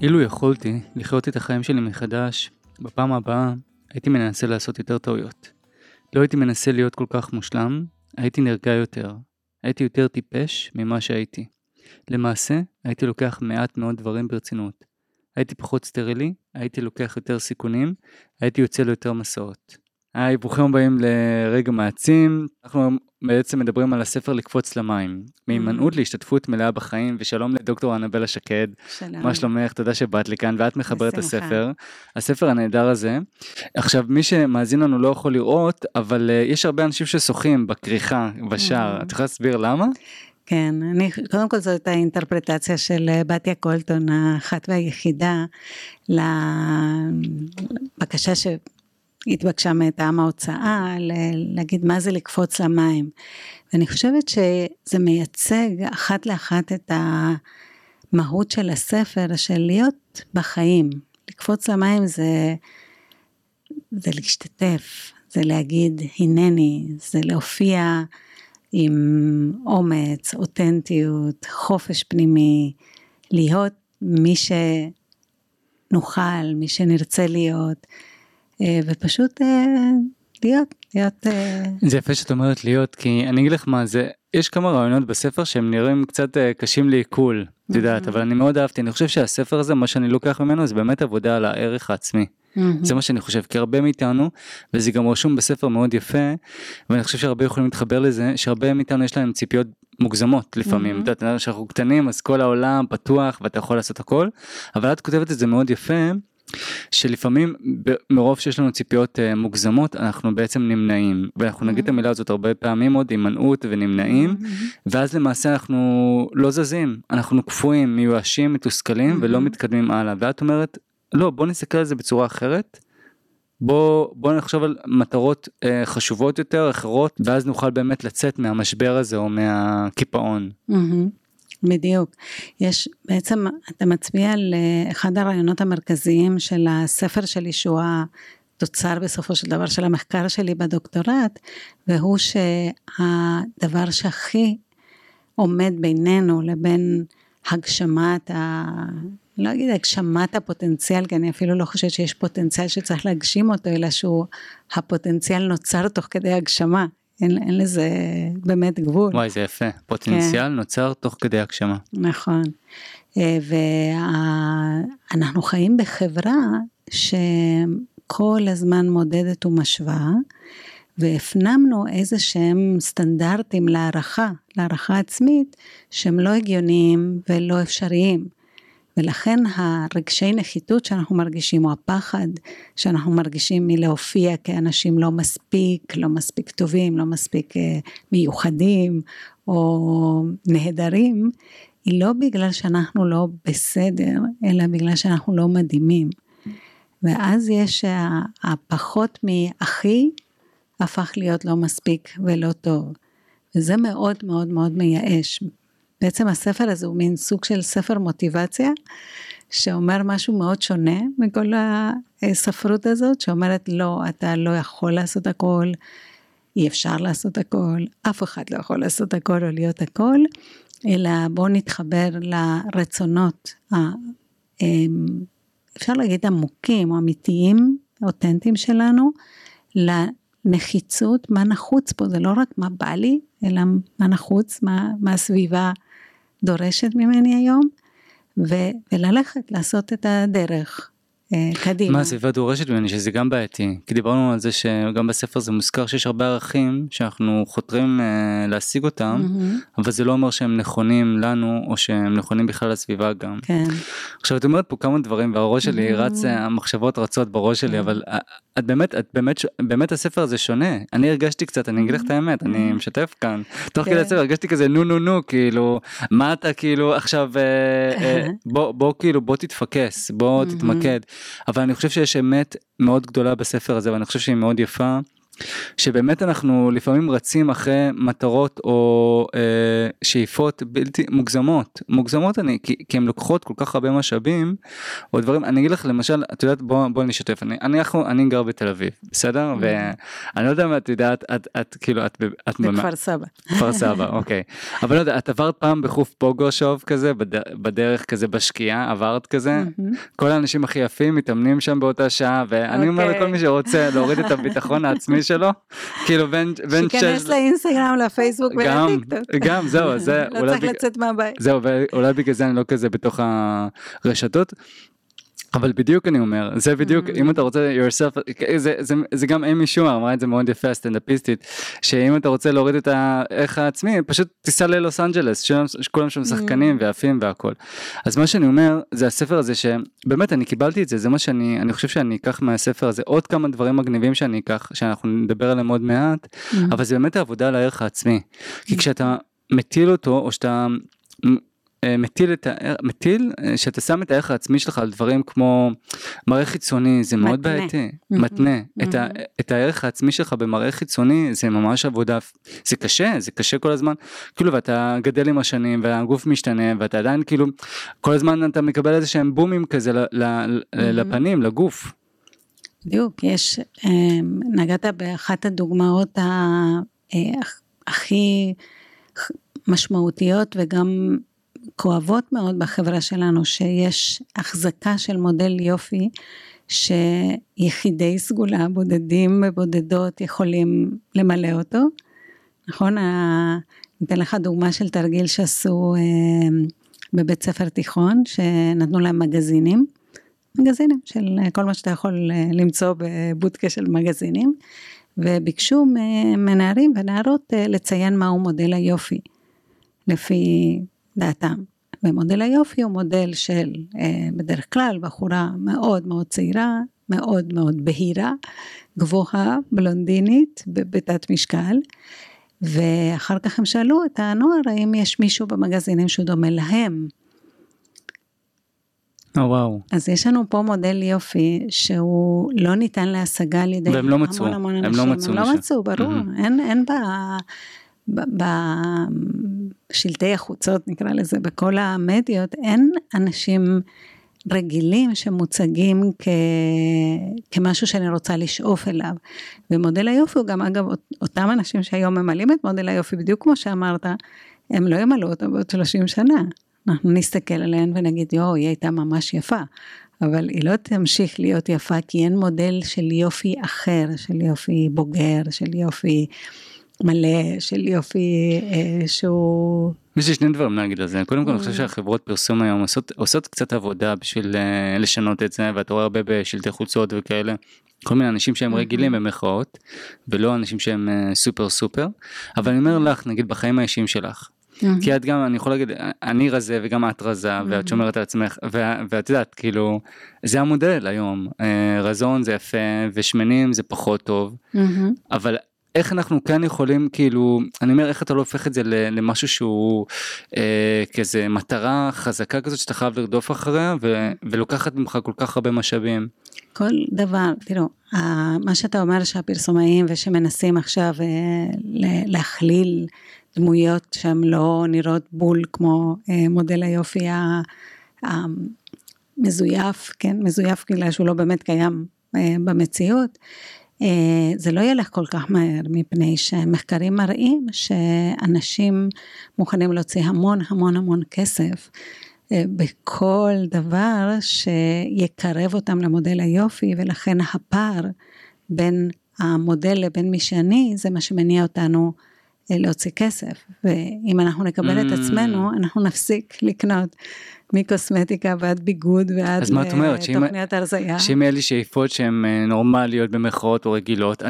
אילו יכולתי לחיות את החיים שלי מחדש, בפעם הבאה הייתי מנסה לעשות יותר טעויות. לא הייתי מנסה להיות כל כך מושלם, הייתי נרגע יותר. הייתי יותר טיפש ממה שהייתי. למעשה, הייתי לוקח מעט מאוד דברים ברצינות. הייתי פחות סטרילי, הייתי לוקח יותר סיכונים, הייתי יוצא ליותר מסעות. היי, ברוכים הבאים לרגע מעצים. אנחנו בעצם מדברים על הספר לקפוץ למים. מהימנעות להשתתפות מלאה בחיים, ושלום לדוקטור אנבלה שקד. שלום. מה שלומך? תודה שבאת לכאן, ואת מחברת את הספר. הספר הנהדר הזה. עכשיו, מי שמאזין לנו לא יכול לראות, אבל יש הרבה אנשים ששוחים בקריחה, בשער. את יכולה להסביר למה? כן, קודם כל זאת האינטרפרטציה של בתיה קולטון, האחת והיחידה, לבקשה ש... התבקשה מטעם ההוצאה להגיד מה זה לקפוץ למים. ואני חושבת שזה מייצג אחת לאחת את המהות של הספר, של להיות בחיים. לקפוץ למים זה להשתתף, זה להגיד הנני, זה להופיע עם אומץ, אותנטיות, חופש פנימי, להיות מי שנוכל, מי שנרצה להיות, ופשוט להיות. זה יפה שאת אומרת להיות, כי אני אגיד לך מה זה, יש כמה רעיונות בספר שהם נראים קצת קשים לעיכול, את יודעת, אבל אני מאוד אהבתי, אני חושב שהספר הזה, מה שאני לוקח ממנו, זה באמת עבודה על הערך העצמי. זה מה שאני חושב, כי הרבה מאיתנו, וזה גם רשום בספר מאוד יפה, ואני חושב שהרבה יכולים להתחבר לזה, שהרבה מאיתנו יש להם ציפיות מוגזמות לפעמים, אתה יודע, שאנחנו קטנים, אז כל העולם פתוח, ואתה יכול לעשות הכל, אבל את כותבת את זה מאוד יפה, שלפעמים מרוב שיש לנו ציפיות מוגזמות אנחנו בעצם נמנעים, ואנחנו נגיד את המילה הזאת הרבה פעמים עוד, הימנעות ונמנעים, ואז למעשה אנחנו לא זזים, אנחנו קפואים, מיואשים, מתוסכלים ולא מתקדמים הלאה. ואת אומרת לא, בוא נסתכל על זה בצורה אחרת, בוא נחשוב על מטרות חשובות יותר, אחרות, ואז נוכל באמת לצאת מהמשבר הזה או מהכיפאון. בדיוק. יש, בעצם אתה מצביע לאחד הרעיונות המרכזיים של הספר שלי, שהוא התוצר בסופו של דבר של המחקר שלי בדוקטורט, והוא שהדבר שהכי עומד בינינו לבין הגשמת, לא אגיד הגשמת הפוטנציאל, כי אני אפילו לא חושבת שיש פוטנציאל שצריך להגשים אותו, אלא שהוא הפוטנציאל נוצר תוך כדי הגשמה. אין לזה באמת גבול. וואי, זה יפה. פוטנציאל כן. נוצר תוך כדי הגשמה. נכון. ואנחנו חיים בחברה שכל הזמן מודדת ומשווה, והפנמנו איזה שהם סטנדרטים להערכה עצמית, שהם לא הגיוניים ולא אפשריים. ולכן הרגשי נחיתות שאנחנו מרגישים, או הפחד שאנחנו מרגישים מלהופיע כאנשים לא מספיק, לא מספיק טובים, לא מספיק מיוחדים, או נהדרים, היא לא בגלל שאנחנו לא בסדר, אלא בגלל שאנחנו לא מדהימים. ואז יש הפחות מאחי, הפך להיות לא מספיק ולא טוב. וזה מאוד מאוד מאוד מייאש. בעצם הספר הזה הוא מין סוג של ספר מוטיבציה, שאומר משהו מאוד שונה מכל הספרות הזאת, שאומרת לא, אתה לא יכול לעשות הכל, אי אפשר לעשות הכל, אף אחד לא יכול לעשות הכל או להיות הכל, אלא בוא נתחבר לרצונות, אפשר להגיד עמוקים או אמיתיים, אותנטיים שלנו, לנחיצות, מה נחוץ פה, זה לא רק מה בא לי, אלא מה נחוץ, מה הסביבה דורשת ממני היום, וללכת לעשות את הדרך קדימה. מה הסביבה דורשת ממני, שזה גם בעייתי, כי דיברנו על זה שגם בספר זה מוזכר שיש הרבה ערכים שאנחנו חותרים להשיג אותם, אבל זה לא אומר שהם נכונים לנו, או שהם נכונים בכלל לסביבה גם. עכשיו את אומרת פה כמה דברים, והראש שלי רץ, המחשבות רצות בראש שלי, אבל את באמת הספר הזה שונה, אני הרגשתי קצת, אני אגיד לך את האמת, אני משתף כאן, תוך כדי הספר הרגשתי כזה נו נו נו, כאילו, מה אתה כאילו, עכשיו בוא תתפקס, בוא תתמקד, אבל אני חושב שיש אמת מאוד גדולה בספר הזה, ואני חושב שהיא מאוד יפה, שבאמת אנחנו לפעמים רצים אחרי מטרות או שאיפות בלתי מוגזמות, אני, כי הן לוקחות כל כך הרבה משאבים, או דברים, אני אגיד לך למשל, את יודעת, בואי נשתף, אני גר בתל אביב, בסדר? ואני לא יודע מה את יודעת, את כאילו, את בכפר סבא. כפר סבא, אוקיי. אבל לא יודע, את עברת פעם בחוף פוגושוב כזה, בדרך כזה, בשקיעה, עברת כזה, כל האנשים הכי יפים מתאמנים שם באותה שעה, ואני אומר לכל מי שרוצה להוריד את הביטחון העצמי שלו, כאילו בין שיכנס לאינסטגרם, לפייסבוק ולטיקטוק. גם, זהו, זה לא צריך לצאת מהבית. זהו, ואולי בגלל זה אני לא כזה בתוך הרשתות, אבל בדיוק אני אומר, זה בדיוק, אם אתה רוצה yourself, זה גם אמי שומר, אמרה את זה מאוד יפה, סטנדאפיסטית, שאם אתה רוצה להוריד את הערך העצמי, פשוט תיסע ללוס אנג'לס, שכולם שם שחקנים ועפים והכל. אז מה שאני אומר, זה הספר הזה שבאמת אני קיבלתי את זה, זה מה שאני חושב שאני אקח מהספר הזה, עוד כמה דברים מגניבים שאני אקח, שאנחנו נדבר עליהם עוד מעט, אבל זה באמת העבודה על הערך העצמי, כי כשאתה מטיל אותו, או שאתה... מטיל שאתה שם את הערך העצמי שלך על דברים כמו מראה חיצוני, זה מאוד בעייתי, מתנה, את הערך העצמי שלך במראה חיצוני, זה ממש עבודה, זה קשה, זה קשה כל הזמן, כאילו ואתה גדל עם השנים, והגוף משתנה, ואתה עדיין כאילו, כל הזמן אתה מקבל איזה שהם בומים כזה לפנים, לגוף. בדיוק, יש, נגעת באחת הדוגמאות הכי משמעותיות, וגם כואבות מאוד בחברה שלנו, שיש החזקה של מודל יופי, שיחידי סגולה, בודדים ובודדות, יכולים למלא אותו, נכון? ניתן לך דוגמה של תרגיל שעשו בבית ספר תיכון, שנתנו להם מגזינים, של כל מה שאתה יכול למצוא בבודקה של מגזינים, וביקשו מנערים ונערות לציין מהו מודל היופי, לפי דעתם. ומודל היופי הוא מודל של, בדרך כלל, בחורה מאוד מאוד צעירה, מאוד מאוד בהירה, גבוהה, בלונדינית, בתת משקל, ואחר כך הם שאלו את הנוער, האם יש מישהו במגזינים שהוא דומה להם? וואו. אז יש לנו פה מודל יופי, שהוא לא ניתן להשגה על ידי המון המון אנשים. הם לא מצאו, ברור. אין בה... בשלטי החוצות נקרא לזה, בכל המדיות, אין אנשים רגילים שמוצגים כמשהו שאני רוצה לשאוף אליו, ומודל היופי הוא גם אגב, אותם אנשים שהיום ממלאים את מודל היופי, בדיוק כמו שאמרת, הם לא ימלאו אותו בעוד 30 שנה, אנחנו נסתכל עליהן ונגיד, היא הייתה ממש יפה, אבל היא לא תמשיך להיות יפה, כי אין מודל של יופי אחר, של יופי בוגר, של יופי מלא, של יופי שהוא... יש לי שני דברים להגיד על זה, קודם כל אני חושב שהחברות פרסום היום עושות קצת עבודה בשביל לשנות את זה, ואתה רואה הרבה בשלטי חוצות וכאלה, כל מיני אנשים שהם רגילים במחאות, ולא אנשים שהם סופר סופר, אבל אני אומר לך, נגיד בחיים האישיים שלך, כי את גם, אני יכול להגיד, אני רזה וגם את רזה, ואת שומרת על עצמך, ואת יודעת, כאילו, זה המודל היום, רזון זה יפה, ושמנים זה פחות טוב, אבל... איך אנחנו כאן יכולים, כאילו, אני אומר, איך אתה לא הופך את זה למשהו שהוא כזה מטרה חזקה כזאת שאתה חייב לרדוף אחריה, ולוקחת ממך כל כך הרבה משאבים. כל דבר, תראו, מה שאתה אומר שהפרסומאים ושמנסים עכשיו להכליל דמויות שהן לא נראות בול כמו מודל היופי המזויף, כן, מזויף כאילו שהוא לא באמת קיים במציאות, זה לא ילך כל כך מהר, מפני שמחקרים מראים שאנשים מוכנים להוציא המון המון המון כסף בכל דבר שיקרב אותם למודל היופי, ולכן הפער בין המודל לבין מי שאני, זה מה שמניע אותנו להוציא כסף, ואם אנחנו נקבל את עצמנו, אנחנו נפסיק לקנות מקוסמטיקה ועד ביגוד ועד תוכניות הרזייה. שאם יהיה לי שאיפות שהן נורמליות במחרות או רגילות,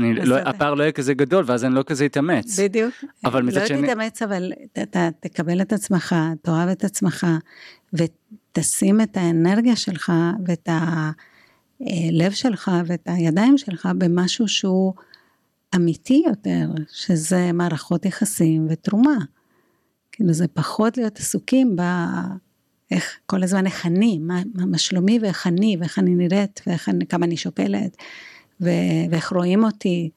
הפער לא יהיה כזה גדול, ואז אני לא כזה יתאמץ. בדיוק, לא תתאמץ, אבל אתה תקבל את עצמך, תאהב את עצמך, ותשים את האנרגיה שלך, ואת הלב שלך, ואת הידיים שלך, במשהו שהוא אמיתי יותר, שזה מערכות יחסים ותרומה. כאילו זה פחות להיות עסוקים איך כל הזמן איך אני, מה שלומי ואיך אני, ואיך אני נראית, וכמה אני שוקלת, ואיך רואים אותי.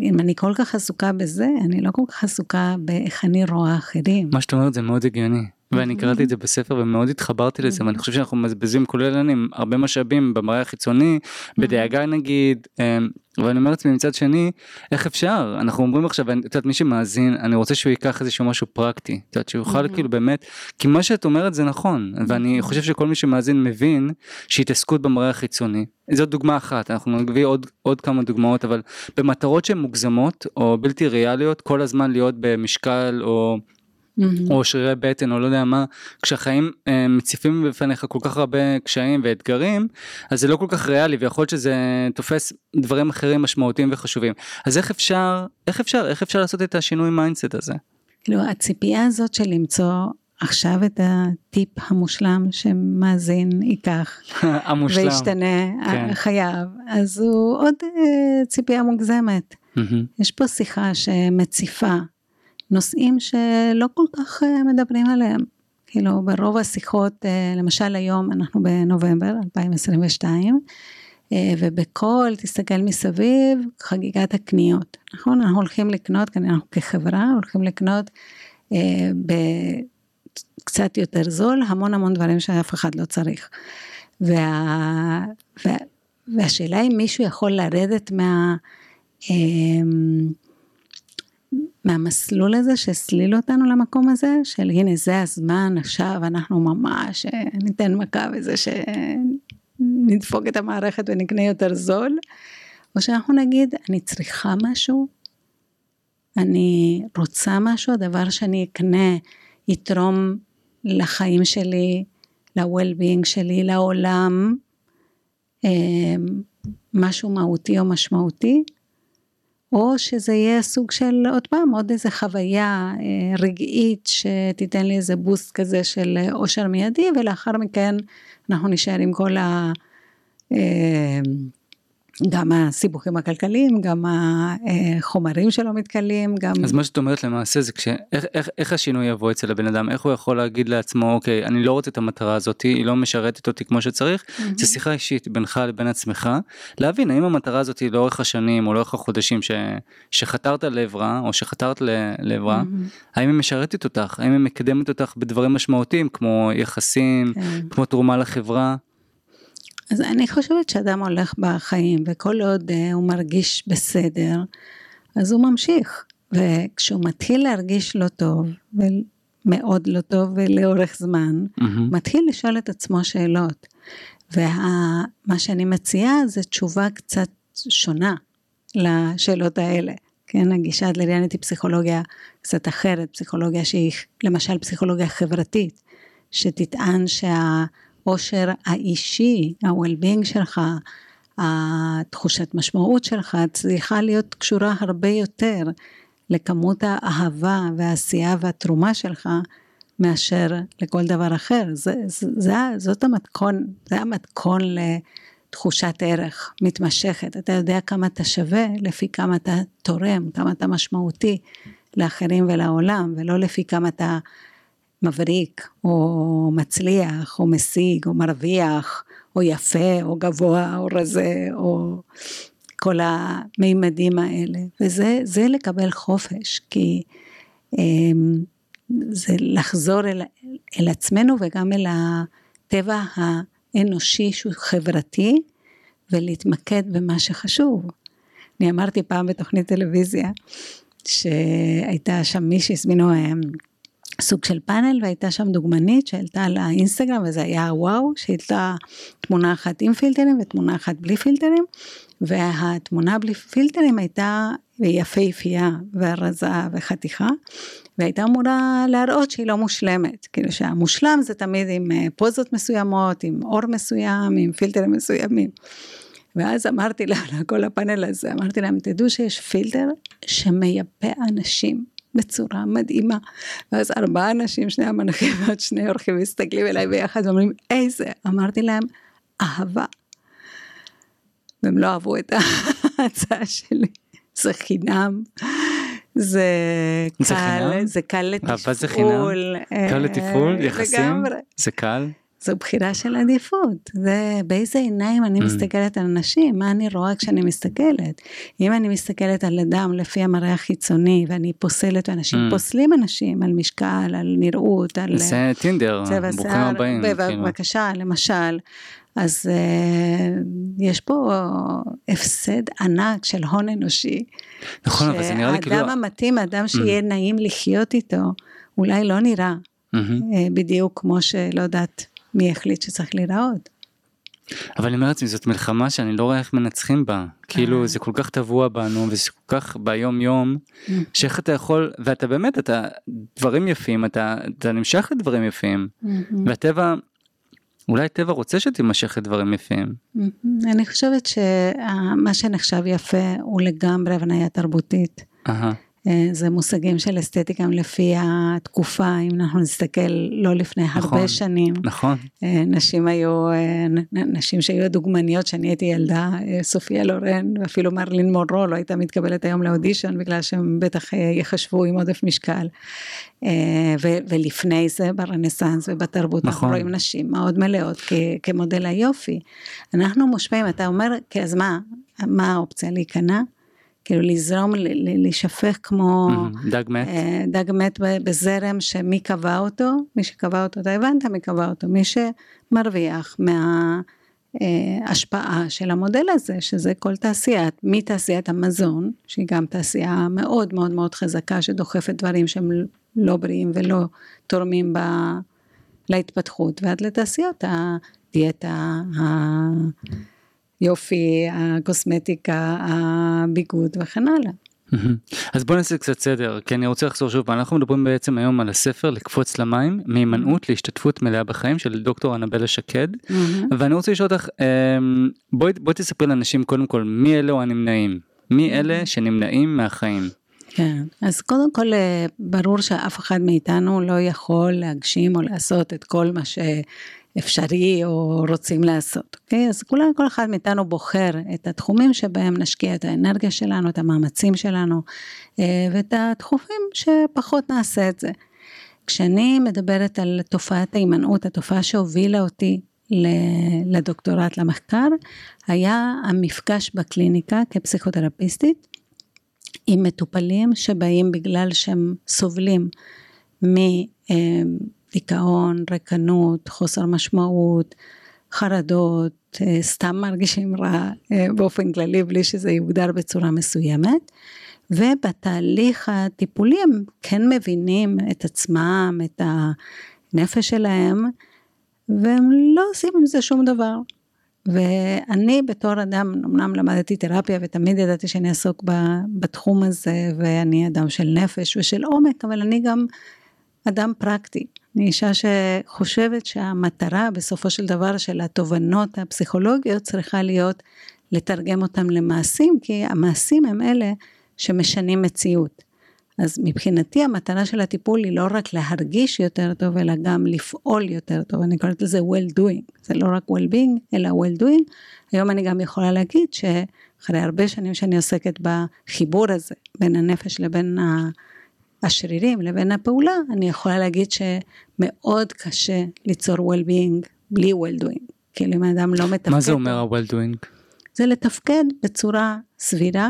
אם אני כל כך עסוקה בזה, אני לא כל כך עסוקה באיך אני רואה אחרים. מה שאתה אומרת זה מאוד הגיוני, ואני קראתי את זה בספר ומאוד התחברתי לזה, ואני חושב שאנחנו מבזבזים כולנו הרבה משאבים במראה החיצוני, בדאגה נגיד, ואני אומר לעצמי מצד שני, איך אפשר? אנחנו אומרים עכשיו, את יודעת, מי שמאזין, אני רוצה שהוא ייקח איזשהו משהו פרקטי, את יודעת, שהוא יוכל כאילו באמת, כי מה שאת אומרת זה נכון, ואני חושב שכל מי שמאזין מבין שהתעסקות במראה החיצוני, זאת דוגמה אחת, אנחנו נביא עוד כמה דוגמאות, אבל במטרות שהן מוגזמות, או בלתי ריאליות, כל הזמן להיות במשקל, או שרירי בטן, או לא יודע מה, כשהחיים מציפים בפניך כל כך הרבה קשיים ואתגרים, אז זה לא כל כך ריאלי, ויכול להיות שזה תופס דברים אחרים משמעותיים וחשובים. אז איך אפשר לעשות את השינוי מיינדסט הזה? כאילו, הציפייה הזאת של למצוא עכשיו את הטיפ המושלם שמאזין ייקח, וישתנה חייו, אז הוא עוד ציפייה מוגזמת. יש פה שיחה שמציפה, נושאים שלא כל כך מדברים עליהם, כאילו ברוב השיחות, למשל היום אנחנו בנובמבר 2022, ובכל תסתכל מסביב חגיגת הקניות, נכון? אנחנו הולכים לקנות, אנחנו כחברה הולכים לקנות בקצת יותר זול, המון המון דברים שאף אחד לא צריך, והשאלה אם מישהו יכול לרדת מהמסלול הזה שסליל אותנו למקום הזה, של הנה זה הזמן, עכשיו אנחנו ממש ניתן מכה וזה שנדפוק את המערכת ונקנה יותר זול, או שאנחנו נגיד, אני צריכה משהו, אני רוצה משהו, הדבר שאני אקנה יתרום לחיים שלי, ל-well-being שלי, לעולם, משהו מהותי או משמעותי, או שזה יהיה סוג של עוד פעם, עוד איזה חוויה רגעית שתיתן לי איזה בוסט כזה של אושר מיידי, ולאחר מכן אנחנו נשאר עם כל גם הסיבוכים הכלכליים, גם החומרים שלא מתקלים, גם... אז מה שאת אומרת למעשה זה איך השינוי יבוא אצל הבן אדם, איך הוא יכול להגיד לעצמו, אוקיי, אני לא רוצה את המטרה הזאת, היא לא משרתת אותי כמו שצריך, זה שיחה אישית בינך לבין עצמך, להבין האם המטרה הזאת היא לאורך השנים או לאורך החודשים שחתרת לעברה, או שחתרת לעברה, האם היא משרתת אותך, האם היא מקדמת אותך בדברים משמעותיים, כמו יחסים, כמו תרומה לחברה, אז אני חושבת שאדם הולך בחיים, וכל עוד הוא מרגיש בסדר, אז הוא ממשיך, וכשהוא מתחיל להרגיש לא טוב, ומאוד לא טוב ולאורך זמן, הוא מתחיל לשאול את עצמו שאלות, ומה שאני מציעה זה תשובה קצת שונה לשאלות האלה, כן, הגישה אדלריאנית היא פסיכולוגיה קצת אחרת, פסיכולוגיה שהיא למשל פסיכולוגיה חברתית, שתטען האושר האישי, ה-well-being שלך, התחושת משמעות שלך, צריכה להיות קשורה הרבה יותר לכמות האהבה והעשייה והתרומה שלך, מאשר לכל דבר אחר. זה המתכון לתחושת ערך מתמשכת. אתה יודע כמה אתה שווה, לפי כמה אתה תורם, כמה אתה משמעותי לאחרים ולעולם, ולא לפי כמה אתה מבריק, או מצליח, או משיג, או מרוויח, או יפה, או גבוה, או רזה, או כל המימדים האלה. וזה לקבל חופש, כי זה לחזור אל עצמנו, וגם אל הטבע האנושי שהוא חברתי, ולהתמקד במה שחשוב. אני אמרתי פעם בתוכנית טלוויזיה, שהייתה שם מישהי הזמינו סוג של פאנל, והייתה שם דוגמנית שהעלתה על האינסטגרם, וזה היה וואו, שהעלתה תמונה אחת עם פילטרים, ותמונה אחת בלי פילטרים, והתמונה בלי פילטרים הייתה יפהפייה, ורזה וחתיכה, והייתה אמורה להראות שהיא לא מושלמת, כאילו שהמושלם זה תמיד עם פוזות מסוימות, עם אור מסוים, עם פילטרים מסוימים, ואז אמרתי לה, לכל הפאנל הזה, אמרתי להם, תדעו שיש פילטר שמייפה אנשים, בצורה מדהימה, ואז 4 אנשים, 2 המנחים ועוד 2 אורחים, מסתכלים אליי ביחד, ואומרים, איזה, אמרתי להם, אהבה, והם לא אהבו את ההצעה שלי, זה חינם, זה קל לתפעול, קל לתפעול, יחסים, זה קל, זו בחירה של עדיפות, זה באיזה עיניים אני מסתכלת על אנשים, מה אני רואה כשאני מסתכלת, אם אני מסתכלת על אדם לפי המראה החיצוני, ואני פוסלת אנשים, פוסלים אנשים על משקל, על נראות, על זה טינדר, ברוכים הבאים, בבקשה, למשל, אז יש פה הפסד ענק של הון אנושי, נכון, אבל זה נראה לי כאילו, האדם המתאים, האדם שיהיה נעים לחיות איתו, אולי לא נראה, בדיוק כמו שלא יודעת מי החליט שצריך להיראות. אבל אני מרצים, זאת מלחמה שאני לא רואה איך מנצחים בה, כאילו זה כל כך טבוע בנו, וזה כל כך ביום יום, שאיך אתה יכול, ואתה באמת, אתה דברים יפים, אתה נמשך לדברים יפים, והטבע, אולי טבע רוצה שתימשך לדברים יפים. אני חושבת שמה שנחשב יפה, הוא לגמרי הבניה תרבותית. אהה. זה מושגים של אסתטיקה לפי התקופה, אם אנחנו נסתכל לא לפני הרבה שנים, נשים שהיו הדוגמניות, שאני הייתי ילדה, סופיה לורן, ואפילו מרלין מונרו, לא הייתה מתקבלת היום לאודישן, בגלל שהם בטח יחשבו עם עודף משקל, ולפני זה ברנסנס ובתרבות, אנחנו רואים נשים מאוד מלאות, כמודל היופי, אנחנו מושפעים, אתה אומר, אז מה האופציה להיכנע? כאילו לזרום, לשפך כמו דג מת בזרם שמי קבע אותו, מי שקבע אותו, אתה הבנת מי קבע אותו, מי שמרוויח מההשפעה של המודל הזה, שזה כל תעשיית, מתעשיית המזון, שהיא גם תעשייה מאוד מאוד מאוד חזקה, שדוחפת דברים שהם לא בריאים ולא תורמים להתפתחות, ועד לתעשיות הדיאטה, יופי, הקוסמטיקה, הביגוד וכן הלאה. אז בוא נעשה קצת סדר, כי אני רוצה לחזור שוב, אנחנו מדברים בעצם היום על הספר לקפוץ למים, מהימנעות להשתתפות מלאה בחיים של דוקטור אנבלה שקד, ואני רוצה לשאול אותך, בואי תספר לאנשים קודם כל, מי אלה או הנמנעים? מי אלה שנמנעים מהחיים? כן, אז קודם כל ברור שאף אחד מאיתנו לא יכול להגשים או לעשות את כל מה אפשרי או רוצים לעשות, אוקיי? אז כל אחד מאיתנו בוחר את התחומים שבהם נשקיע את האנרגיה שלנו, את המאמצים שלנו, ואת התחומים שפחות נעשה את זה. כשאני מדברת על תופעת ההימנעות, התופעה שהובילה אותי לדוקטורט למחקר, היה המפגש בקליניקה כפסיכותרפיסטית, עם מטופלים שבאים בגלל שהם סובלים דיכאון, רקנות, חוסר משמעות, חרדות, סתם מרגישים רע באופן כללי, בלי שזה יוגדר בצורה מסוימת, ובתהליך הטיפולי הם כן מבינים את עצמם, את הנפש שלהם, והם לא עושים עם זה שום דבר. ואני בתור אדם, אמנם למדתי תרפיה ותמיד ידעתי שאני אעסוק בתחום הזה, ואני אדם של נפש ושל עומק, אבל אני גם אדם פרקטי, אני אישה שחושבת שהמטרה בסופו של דבר של התובנות הפסיכולוגיות צריכה להיות לתרגם אותם למעשים, כי המעשים הם אלה שמשנים מציאות. אז מבחינתי המטרה של הטיפול היא לא רק להרגיש יותר טוב, אלא גם לפעול יותר טוב, אני קוראת לזה well doing, זה לא רק well being, אלא well doing, היום אני גם יכולה להגיד שאחרי הרבה שנים שאני עוסקת בחיבור הזה, בין הנפש לבין השרירים לבין הפעולה, אני יכולה להגיד שמאוד קשה ליצור well-being בלי well-doing, כי אם האדם לא מתפקד. מה זה אומר ה-well-doing? זה לתפקד בצורה סבירה,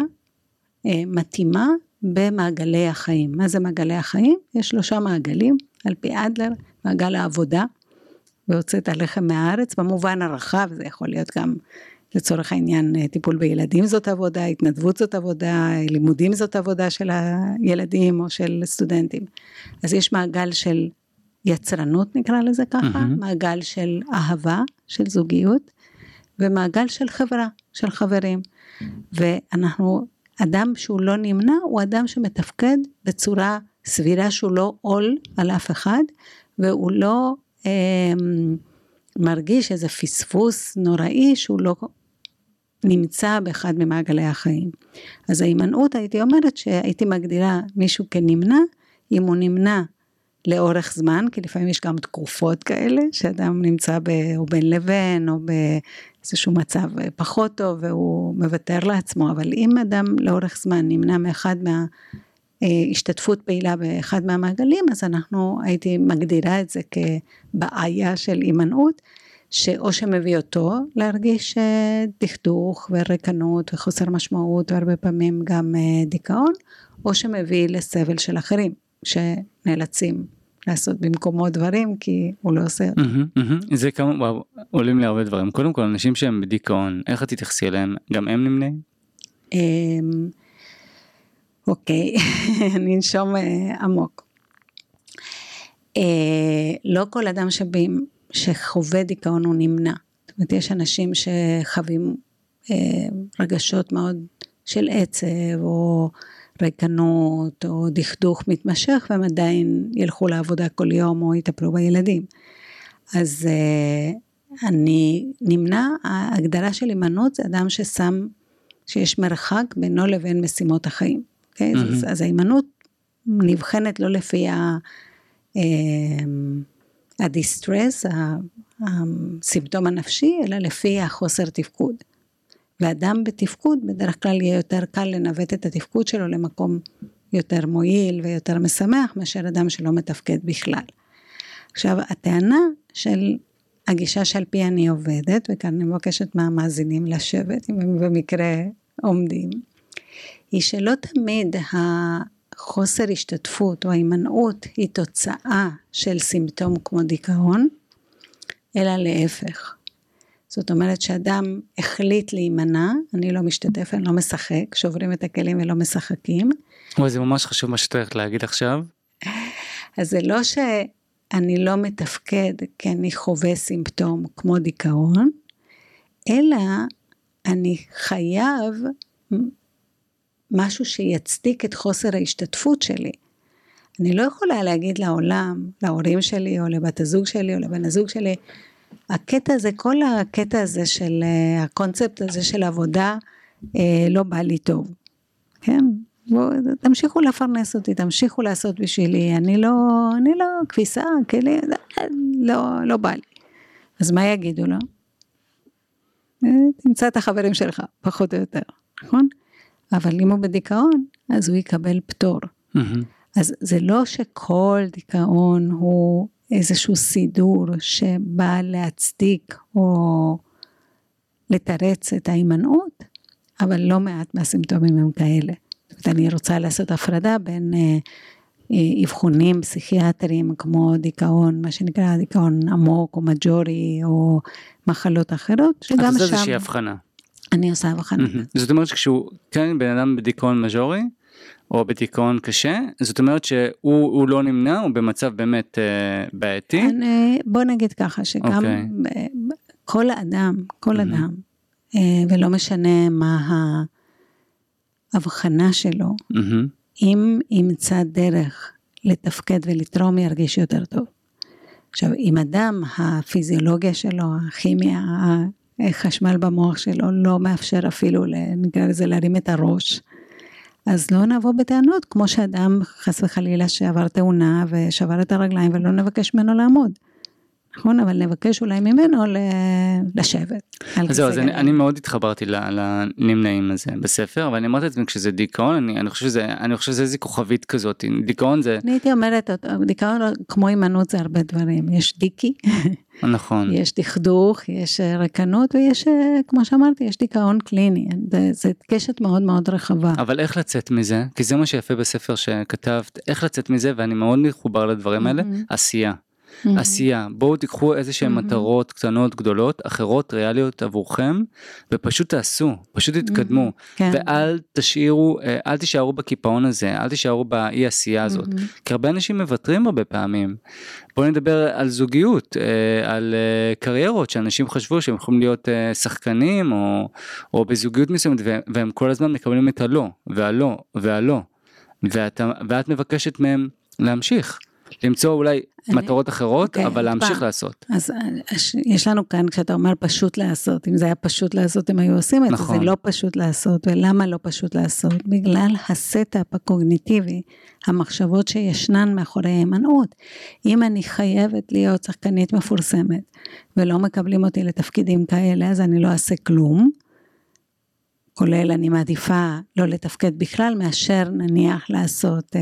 מתאימה, במעגלי החיים. מה זה מעגלי החיים? יש 3 מעגלים, על פי אדלר, מעגל העבודה, והוצאת הלחם מהארץ, במובן הרחב, זה יכול להיות גם לצורך העניין, טיפול בילדים זאת עבודה, התנדבות זאת עבודה, לימודים זאת עבודה של הילדים או של סטודנטים. אז יש מעגל של יצרנות, נקרא לזה ככה, מעגל של אהבה, של זוגיות, ומעגל של חברה, של חברים. ואנחנו, אדם שהוא לא נמנע, הוא אדם שמתפקד בצורה סבירה, שהוא לא עול על אף אחד, והוא לא מרגיש איזה פספוס נוראי, שהוא לא נמצא באחד ממעגלי החיים. אז ההימנעות, הייתי אומרת שהייתי מגדירה מישהו כנמנע, אם הוא נמנע לאורך זמן, כי לפעמים יש גם תקופות כאלה, שאדם נמצא בין לבין, או באיזשהו מצב פחות טוב, והוא מוותר לעצמו, אבל אם אדם לאורך זמן נמנע מאחד השתתפות פעילה באחד מהמעגלים, אז אנחנו הייתי מגדירה את זה כבעיה של הימנעות, שאו שמביא אותו להרגיש דכדוך ורקנות וחוסר משמעות, והרבה פעמים גם דיכאון, או שמביא לסבל של אחרים, שנאלצים לעשות במקומו דברים, כי הוא לא עושה. זה כמה, עולים לי הרבה דברים. קודם כל, אנשים שהם בדיכאון, איך את תתייחסי אליהם? גם הם נמנעים? אוקיי, אני אנשום עמוק. לא כל אדם שחווה דיכאון הוא נמנע. זאת אומרת, יש אנשים שחווים רגשות מאוד של עצב, או ריקנות או דכדוך מתמשך, והם עדיין ילכו לעבודה כל יום או יטפלו בילדים. אז אני נמנע, ההגדרה של הימנעות זה אדם שיש מרחק בינו לבין משימות החיים. אוקיי? Okay? אז ההימנעות נבחנת לא לפי הדיסטרס, הסימפטום הנפשי, אלא לפי החוסר תפקוד. ואדם בתפקוד בדרך כלל יהיה יותר קל לנווט את התפקוד שלו למקום יותר מועיל ויותר משמח, מאשר אדם שלא מתפקד בכלל. עכשיו, הטענה של הגישה שעל פי אני עובדת, וכאן אני מבקשת מהמאזינים לשבת, אם הם במקרה עומדים, היא שלא תמיד החוסר השתתפות או ההימנעות היא תוצאה של סימפטום כמו דיכאון, אלא להפך. זאת אומרת שאדם החליט להימנע, אני לא משתתף, אני לא משחק, שוברים את הכלים ולא משחקים. זה ממש חשוב מה שצריך להגיד עכשיו. אז זה לא שאני לא מתפקד כי אני חווה סימפטום כמו דיכאון, אלא אני חייב משהו שיצדיק את חוסר ההשתתפות שלי. אני לא יכולה להגיד לעולם, להורים שלי או לבת הזוג שלי או לבן הזוג שלי, הקטע הזה, כל הקטע הזה של הקונספט הזה של עבודה לא בא לי טוב. כן? תמשיכו לפרנס אותי, תמשיכו לעשות בשבילי, אני לא כביסה, כלי, לא בא לי. אז מה יגידו לו? תמצא את החברים שלך, פחות או יותר, נכון? אבל אם הוא בדיכאון, אז הוא יקבל פטור. אז זה לא שכל דיכאון הוא איזשהו סידור שבא להצדיק או לתרץ את ההימנעות, אבל לא מעט מהסימפטומים הם כאלה. אני רוצה לעשות הפרדה בין אבחונים פסיכיאטריים כמו דיכאון, מה שנקרא דיכאון עמוק או מג'ורי או מחלות אחרות. את עושה איזושהי הבחנה. אני עושה הבחנה. זאת אומרת שכשהוא כן בן אדם בדיכאון מג'ורי, או בדיכאון קשה, זאת אומרת שהוא לא נמנע, הוא במצב באמת בעייתי. בוא נגיד ככה, שגם כל אדם, ולא משנה מה ההבחנה שלו, אם ימצא דרך לתפקד ולתרום, ירגיש יותר טוב. עכשיו, אם אדם, הפיזיולוגיה שלו, הכימיה, החשמל במוח שלו, לא מאפשר אפילו, נקרא לזה, להרים את הראש, אז לא נבוא בטענות, כמו שאדם חס וחלילה שעבר תאונה ושבר את הרגליים, ולא נבקש ממנו לעמוד. נכון? אבל נבקש אולי ממנו לשבת. זהו, אז אני מאוד התחברתי לנמנעים הזה בספר, ואני אמרת את זה כשזה דיכאון, אני חושב שזה איזו כוכבית כזאת, דיכאון זה... אני הייתי אומרת, דיכאון כמו הימנעות זה הרבה דברים, יש דיקי, נכון. יש דכדוך, יש רקנות, ויש, כמו שאמרתי, יש דיכאון קליני, זה קשת מאוד מאוד רחבה. אבל איך לצאת מזה? כי זה מה שיפה בספר שכתבת, איך לצאת מזה, ואני מאוד מחובר לדברים האלה, עשייה. עשייה, בואו תיקחו איזשהן מטרות קטנות, גדולות, אחרות, ריאליות עבורכם, ופשוט תעשו, פשוט תתקדמו, ואל תשאירו, אל תישארו בקיפאון הזה, אל תישארו באי עשייה הזאת, כי הרבה אנשים מבטרים הרבה פעמים. בואו נדבר על זוגיות, על קריירות, שאנשים חשבו שהם יכולים להיות שחקנים, או בזוגיות מסוימת, והם כל הזמן מקבלים את הלא, והלא, והלא, ואת מבקשת מהם להמשיך. למצוא אולי מטרות אחרות, אבל להמשיך לעשות. אז יש לנו כאן, כשאתה אומר פשוט לעשות, אם זה היה פשוט לעשות, הם היו עושים את זה, זה לא פשוט לעשות, ולמה לא פשוט לעשות? בגלל הסטאפ הקוגניטיבי, המחשבות שישנן מאחורי ההימנעות. אם אני חייבת להיות שחקנית מפורסמת, ולא מקבלים אותי לתפקידים כאלה, אז אני לא אעשה כלום, כולל אני מעדיפה לא לתפקד בכלל, מאשר נניח לעשות,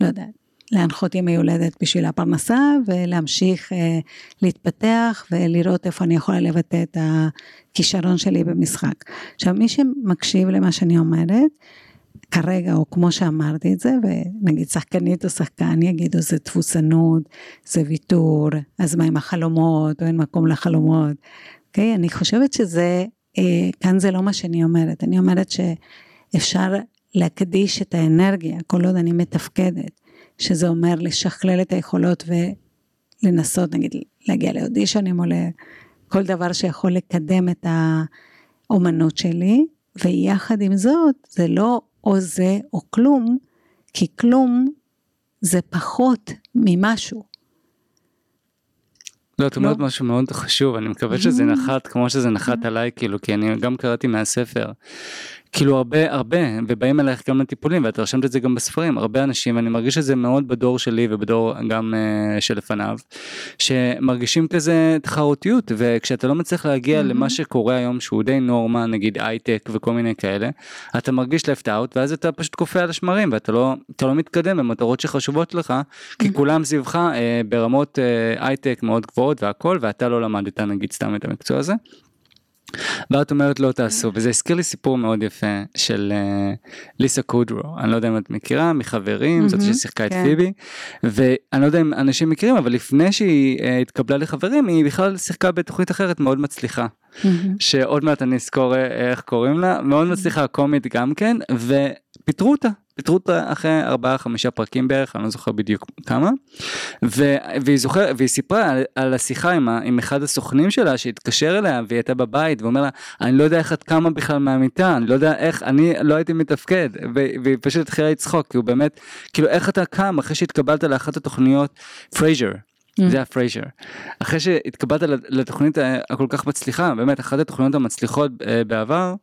לא יודעת, להנחות ימי הולדת בשביל הפרנסה, ולהמשיך להתפתח, ולראות איפה אני יכולה לבטא את הכישרון שלי במשחק. עכשיו, מי שמקשיב למה שאני אומרת, כרגע, או כמו שאמרתי את זה, ונגיד שחקנית או שחקן, יגידו זה תפוסנות, זה ויתור, אז מה עם החלומות, או אין מקום לחלומות. אוקיי, אני חושבת שזה, כאן זה לא מה שאני אומרת, אני אומרת שאפשר להקדיש את האנרגיה, כל עוד אני מתפקדת, שזה אומר לשכלל את היכולות ולנסות, נגיד, להגיע לאודישנים, או לכל דבר שיכול לקדם את האומנות שלי, ויחד עם זאת, זה לא או זה או כלום, כי כלום זה פחות ממשהו. לא, את אומרת משהו מאוד חשוב, אני מקווה שזה נחת, כמו שזה נחת עליי, כאילו, כי אני גם קראתי מהספר, כאילו הרבה, ובאים אלייך גם לטיפולים, ואת רשמת את זה גם בספרים, הרבה אנשים, ואני מרגיש את זה מאוד בדור שלי, ובדור גם שלפניו, שמרגישים כזה תחרותיות, וכשאתה לא מצליח להגיע למה שקורה היום, שהוא די נורמה, נגיד הייטק וכל מיני כאלה, אתה מרגיש left out, ואז אתה פשוט קופא על השמרים, ואתה לא מתקדם במטרות שחשובות לך, כי כולם סביבך ברמות הייטק מאוד גבוהות והכל, ואתה לא למדת, נגיד, סתם את המקצוע הזה. ואת אומרת לא תעשו, וזה הזכיר לי סיפור מאוד יפה של ליסה קודרו, אני לא יודע אם את מכירה, מחברים, זאת ששיחקה את פיבי, ואני לא יודע אם אנשים מכירים, אבל לפני שהיא התקבלה לחברים, היא בכלל שיחקה בתוכנית אחרת מאוד מצליחה, שעוד מעט אני אזכור איך קוראים לה, מאוד מצליחה, קומית גם כן, ופיטרו אותה. פתרותה אחרי 4-5 פרקים בערך, אני לא זוכר בדיוק כמה, והיא סיפרה על השיחה עם אחד הסוכנים שלה, שהתקשר אליה, והיא הייתה בבית, ואומר לה, אני לא יודע איך את קמה בכלל מהמיטה, אני לא יודע איך, אני לא הייתי מתפקד, והיא פשוט התחילה לצחוק, כי הוא באמת, כאילו איך אתה קם, אחרי שהתקבלת לאחת התוכניות, פרייזר, זה היה פרייזר, אחרי שהתקבלת לתוכנית הכל כך מצליחה, באמת אחת התוכניות המצליחות בעבר,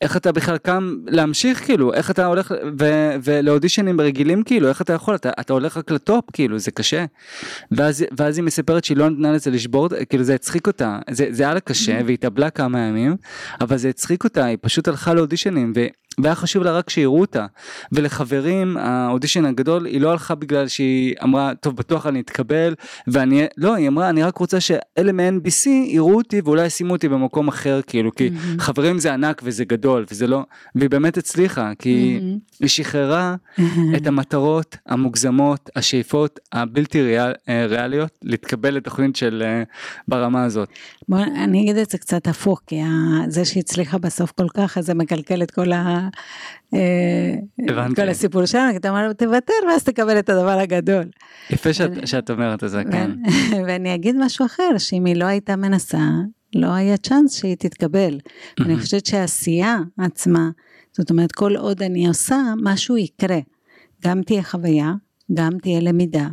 איך אתה בכלל קם להמשיך כאילו, איך אתה הולך ולאודישנים רגילים כאילו, איך אתה יכול, אתה הולך רק לטופ כאילו, זה קשה, ואז היא מספרת שהיא לא נתנה לזה לשבור, כאילו זה הצחיק אותה, זה היה לה קשה והיא התאבלה כמה ימים, אבל זה הצחיק אותה, היא פשוט הלכה לאודישנים והיה חשוב לה רק שיראו אותה, ולחברים, האודישן הגדול, היא לא הלכה בגלל שהיא אמרה, טוב, בטוח אני אתקבל, ואני, לא, היא אמרה, אני רק רוצה שאלה מ-NBC יראו אותי, ואולי שימו אותי במקום אחר, כאילו, כי חברים זה ענק וזה גדול, וזה לא, והיא באמת הצליחה, כי היא שחררה את המטרות המוגזמות, השאיפות הבלתי ריאליות, להתקבל לתוכנית של ברמה הזאת. בוא, אני אגיד את זה קצת הפוך, כי זה שהצליחה בסוף כל כך, אז זה מקלקל את כל כל הסיפור שלנו, אתה אומר, תוותר ואז תקבל את הדבר הגדול. יפה שאת אומרת את זה, כן. ואני אגיד משהו אחר, שאם היא לא הייתה מנסה, לא היה צ'אנס שהיא תתקבל. אני חושבת שהעשייה עצמה, זאת אומרת, כל עוד אני עושה, משהו יקרה. גם תהיה חוויה, גם תהיה למידה,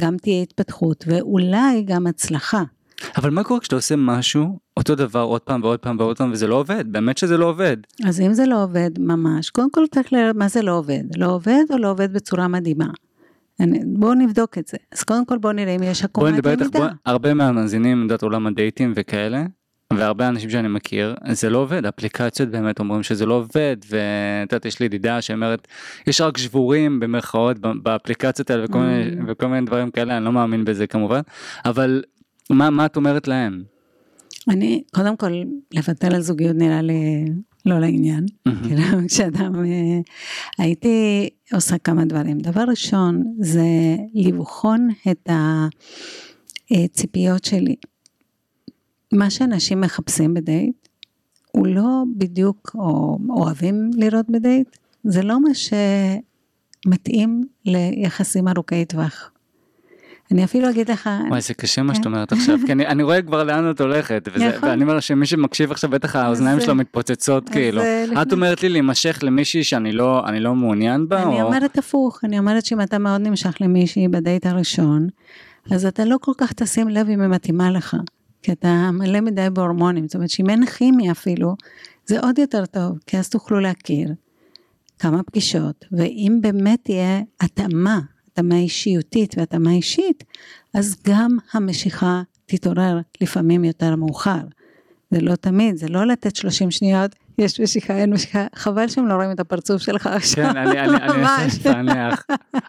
גם תהיה התפתחות, ואולי גם הצלחה. אבל מה קורה כשאתה עושה משהו, אותו דבר עוד פעם ועוד פעם ועוד פעם, וזה לא עובד, באמת שזה לא עובד. אז אם זה לא עובד ממש, קודם כל צריך לראות מה זה לא עובד, לא עובד או לא עובד בצורה מדהימה. בואו נבדוק את זה, אז קודם כל בואו נראה אם יש עקומת למידה. הרבה מהמאזינים יודעת עולם הדייטים וכאלה, והרבה אנשים שאני מכיר, זה לא עובד, אפליקציות באמת אומרים שזה לא עובד, ואתה יודעת, יש לי דידה שאומרת, יש רק שבורים במרכאות באפליקציות האלה, וכל מיני דברים כאלה, אני לא מאמין בזה כמובן, אבל מה את אומרת להם? אני, קודם כל, לבטל על זוגיות נראה לי לא לעניין, כאילו כשאדם, הייתי עושה כמה דברים. דבר ראשון, זה לבחון את הציפיות שלי. מה שאנשים מחפשים בדייט, הוא לא בדיוק, או אוהבים לראות בדייט, זה לא מה שמתאים ליחסים ארוכי טווח. אני אפילו אגיד לך... וואי, זה קשה מה שאת אומרת עכשיו, כי אני רואה כבר לאן את הולכת, ואני אומר שמי שמקשיב עכשיו בטח האוזניים שלו מתפוצצות, כאילו, את אומרת לי להימשך למישהי שאני לא מעוניין בה? אני אומרת הפוך, אני אומרת שאם אתה מאוד נמשך למישהי בדייט הראשון, אז אתה לא כל כך תשים לב אם היא מתאימה לך, כי אתה מלא מדי בהורמונים, זאת אומרת שאם אין כימיה אפילו, זה עוד יותר טוב, כי אז תוכלו להכיר כמה פגישות, ואם באמת תהיה התאמה, התאמה אישיותית והתאמה אישית, אז גם המשיכה תתעורר לפעמים יותר מאוחר. זה לא תמיד, זה לא לתת 30 שניות, יש משיכה, אין משיכה, חבל שהם לא רואים את הפרצוף שלך עכשיו. כן, אני אעשה שתענח.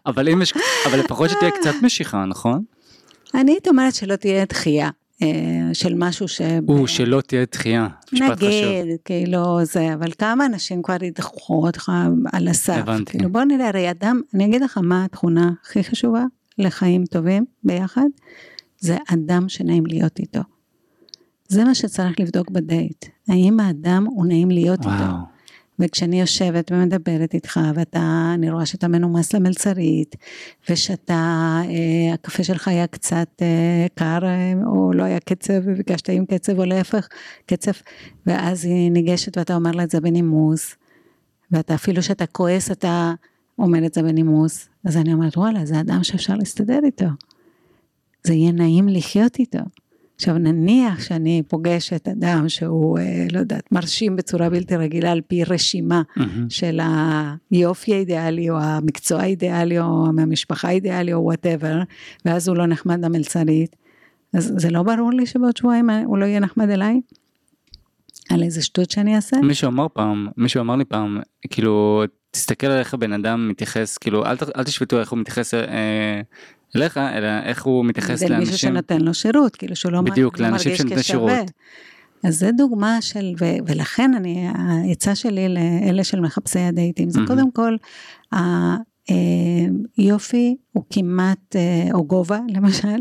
אבל לפחות שתהיה קצת משיכה, נכון? אני אומרת שלא תהיה דחייה, של משהו ש... שלא תהיה דחייה, משפט חשוב. נגיד, כאילו זה, אבל כמה אנשים כבר ידחו אותך על הסף. הבנתי. כאילו בוא נראה, הרי אדם, אני אגיד לך מה התכונה הכי חשובה לחיים טובים ביחד, זה אדם שנעים להיות איתו. זה מה שצריך לבדוק בדייט. האם האדם הוא נעים להיות איתו? וכשאני יושבת ומדברת איתך, ואתה, אני רואה שאתה מנומס למלצרית, ושאתה, הקפה שלך היה קצת קר, או לא היה קצב, וביקשת עם קצב, או להפך, קצב, ואז היא ניגשת, ואתה אומר לה את זה בנימוס, ואתה אפילו שאתה כועס, אתה אומר את זה בנימוס, אז אני אומרת, וואלה, זה אדם שאפשר להסתדר איתו. זה יהיה נעים לחיות איתו. עכשיו נניח שאני פוגשת אדם שהוא, לא יודעת, מרשים בצורה בלתי רגילה על פי רשימה של היופי האידיאלי או המקצוע האידיאלי או מהמשפחה האידיאלי או whatever, ואז הוא לא נחמד למלצרית, אז זה לא ברור לי שבעוד שבועיים הוא לא יהיה נחמד אליי? על איזה שטות שאני אעשה? מישהו אמר לי פעם, כאילו, תסתכל על איך הבן אדם מתייחס, כאילו, אל תשפטו איך הוא מתייחס... אליך, אלא איך הוא מתייחס לאנשים. זה מישהו שנתן לו שירות, כאילו שהוא לא מרגיש כשווה. אז זה דוגמה של, ולכן ההצעה שלי לאלה של מחפשי הדייטים, זה קודם כל, היופי הוא כמעט, או גובה למשל,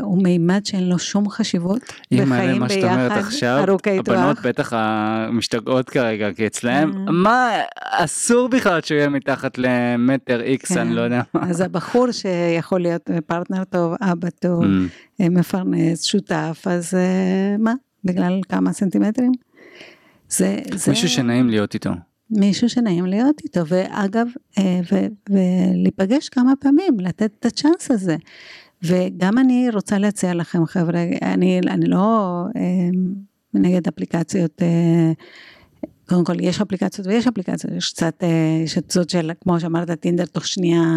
הוא מימד שאין לו שום חשיבות, בחיים ביחד, ארוכי תואר. הבנות בטח המשתגעות כרגע, כי אצלהם, מה אסור בכלל שהוא יהיה מתחת למטר איקס, אני לא יודע מה. אז הבחור שיכול להיות פרטנר טוב, אבא טוב, מפרנס, שותף, אז מה? בגלל כמה סנטימטרים? מישהו שנעים להיות איתו. מישהו שנעים להיות איתו, ואגב, ולהיפגש כמה פעמים, לתת את הצ'אנס הזה, וגם אני רוצה להציע לכם חבר'ה, אני לא נגד אפליקציות, קודם כל יש אפליקציות ויש אפליקציות, יש קצת, יש את זאת של, כמו שאמרת, טינדר תוך שנייה,